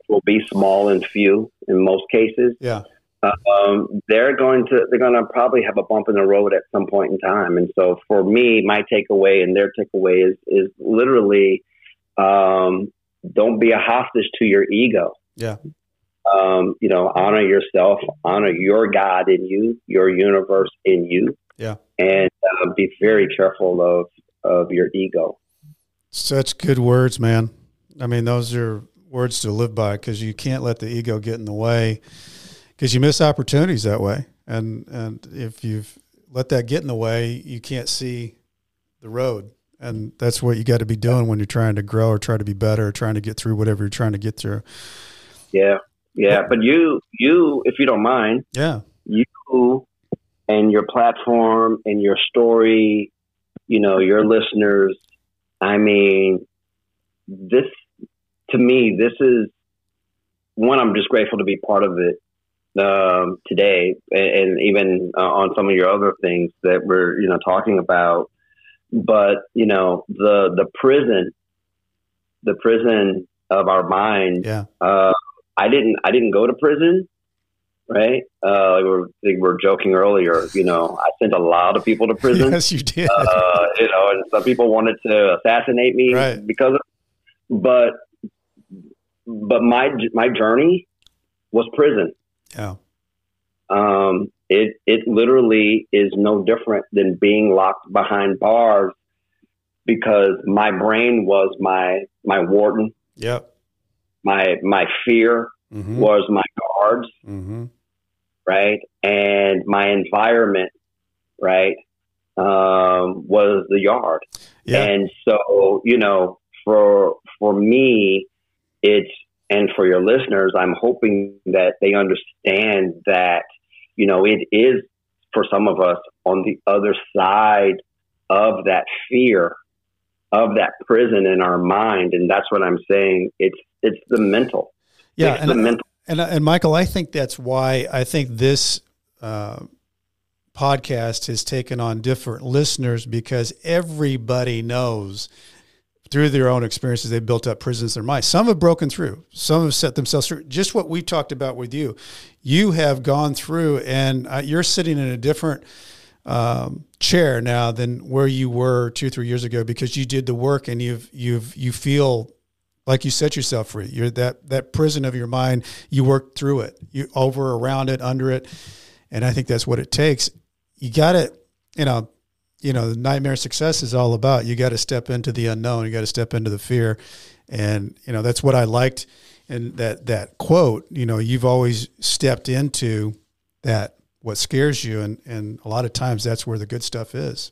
will be small and few in most cases. Yeah, um, they're going to they're going to probably have a bump in the road at some point in time. And so for me, my takeaway and their takeaway is is literally. Um, don't be a hostage to your ego. Yeah. Um, you know, honor yourself, honor your God in you, your universe in you. Yeah. And uh, be very careful of, of your ego. Such good words, man. I mean, those are words to live by, because you can't let the ego get in the way, because you miss opportunities that way. And, and if you've let that get in the way, you can't see the road. And that's what you got to be doing when you're trying to grow or try to be better or trying to get through whatever you're trying to get through. Yeah. Yeah. But you, you, if you don't mind, yeah, you and your platform and your story, you know, your listeners, I mean, this, to me, this is one, I'm just grateful to be part of it um, today. And, and even uh, on some of your other things that we're, you know, talking about. But, you know, the, the prison, the prison of our mind, yeah. uh, I didn't, I didn't go to prison, right? Uh, we were, we were joking earlier, you know, I sent a lot of people to prison. Yes, you did. Uh, you know, and some people wanted to assassinate me right. because of but, but my, my journey was prison. Yeah. Um, It it literally is no different than being locked behind bars, because my brain was my my warden. Yep. My my fear mm-hmm. was my guards, mm-hmm. right? And my environment, right, um, was the yard. Yeah. And so, you know, for for me, it's and for your listeners, I'm hoping that they understand that. You know, it is for some of us on the other side of that fear, of that prison in our mind. And that's what I'm saying. It's, it's the mental. Yeah. It's and, the mental. And, and Michael, I think that's why I think this, uh, podcast has taken on different listeners because everybody knows through their own experiences, they've built up prisons in their mind. Some have broken through. Some have set themselves through. Just what we talked about with you. You have gone through, and uh, you're sitting in a different um, chair now than where you were two, three years ago because you did the work and you've you've you feel like you set yourself free. You're that that prison of your mind. You worked through it. You over, around it, under it, and I think that's what it takes. You got to, you know. You know, the nightmare success is all about, you got to step into the unknown. You got to step into the fear. And, you know, that's what I liked in that, that quote, you know, you've always stepped into that, what scares you. And, and a lot of times that's where the good stuff is,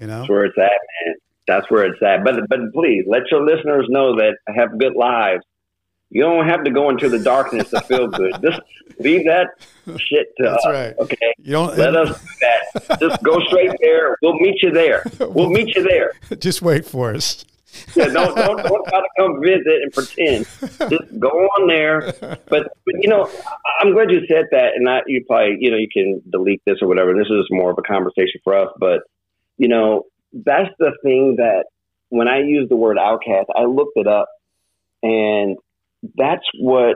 you know, that's where it's at, man. That's where it's at. But, but please let your listeners know that have good lives. You don't have to go into the darkness to feel good. Just leave that shit to That's us. Right. Okay. You don't, Let it, us do that. Just go straight there. We'll meet you there. We'll meet you there. Just wait for us. Yeah, don't, don't, don't try to come visit and pretend. Just go on there. But, but you know, I'm glad you said that. And I, you probably, you know, you can delete this or whatever. This is more of a conversation for us. But, you know, that's the thing that when I use the word outcast, I looked it up, and that's what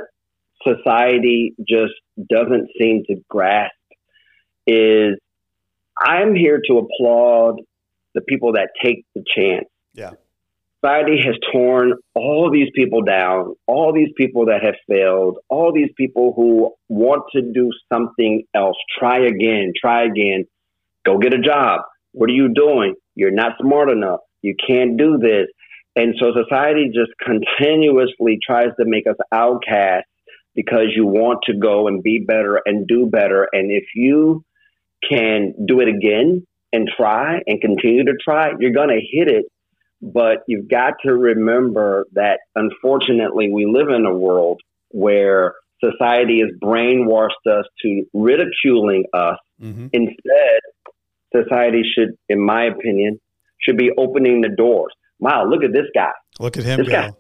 society just doesn't seem to grasp is I'm here to applaud the people that take the chance. Yeah. Society has torn all these people down, all these people that have failed, all these people who want to do something else. Try again, try again, go get a job. What are you doing? You're not smart enough. You can't do this. And so society just continuously tries to make us outcasts because you want to go and be better and do better. And if you can do it again and try and continue to try, you're going to hit it. But you've got to remember that, unfortunately, we live in a world where society has brainwashed us to ridiculing us. Mm-hmm. Instead, society should, in my opinion, should be opening the doors. Wow, look at this guy. Look at him. This, guy.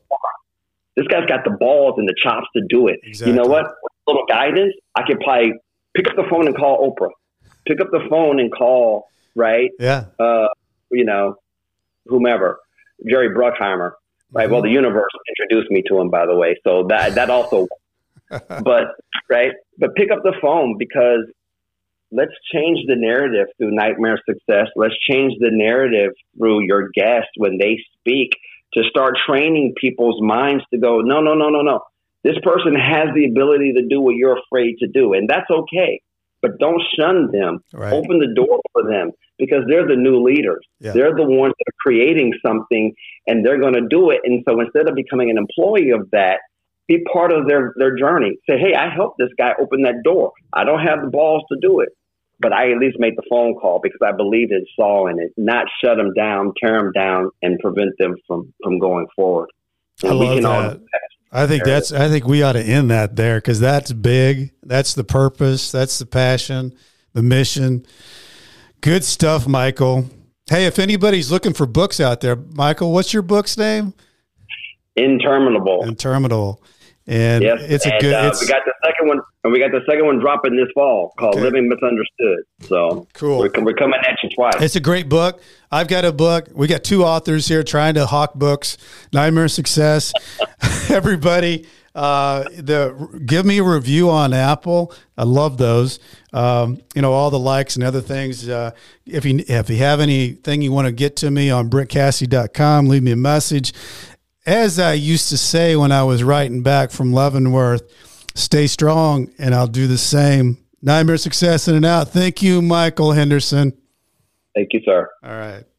this guy's got the balls and the chops to do it. Exactly. You know what? With a little guidance, I could probably pick up the phone and call Oprah. Pick up the phone and call, right? Yeah. Uh, you know, whomever. Jerry Bruckheimer, right? Mm-hmm. Well, the universe introduced me to him, by the way. So that, that also But, right? But pick up the phone because let's change the narrative through Nightmare Success. Let's change the narrative through your guests when they speak to start training people's minds to go, no, no, no, no, no. This person has the ability to do what you're afraid to do, and that's okay. But don't shun them. Right. Open the door for them because they're the new leaders. Yeah. They're the ones that are creating something, and they're going to do it. And so instead of becoming an employee of that, be part of their, their journey. Say, hey, I helped this guy open that door. I don't have the balls to do it, but I at least made the phone call because I believed and saw in it, not shut them down, tear them down, and prevent them from, from going forward. And I love we can that. All I think there. that's, I think we ought to end that there because that's big. That's the purpose. That's the passion, the mission. Good stuff, Michael. Hey, if anybody's looking for books out there, Michael, what's your book's name? Interminable. Interminable. And yes, it's and, a good. Uh, it's, we got the second one, and we got the second one dropping this fall called okay. "Living Misunderstood." So cool, we're, we're coming at you twice. It's a great book. I've got a book. We got two authors here trying to hawk books. Nightmare Success. Everybody, uh, the give me a review on Apple. I love those. Um, you know, all the likes and other things. Uh, if you if you have anything you want to get to me on brent cassidy dot com, leave me a message. As I used to say when I was writing back from Leavenworth, stay strong, and I'll do the same. Nightmare Success In and Out. Thank you, Michael Henderson. Thank you, sir. All right.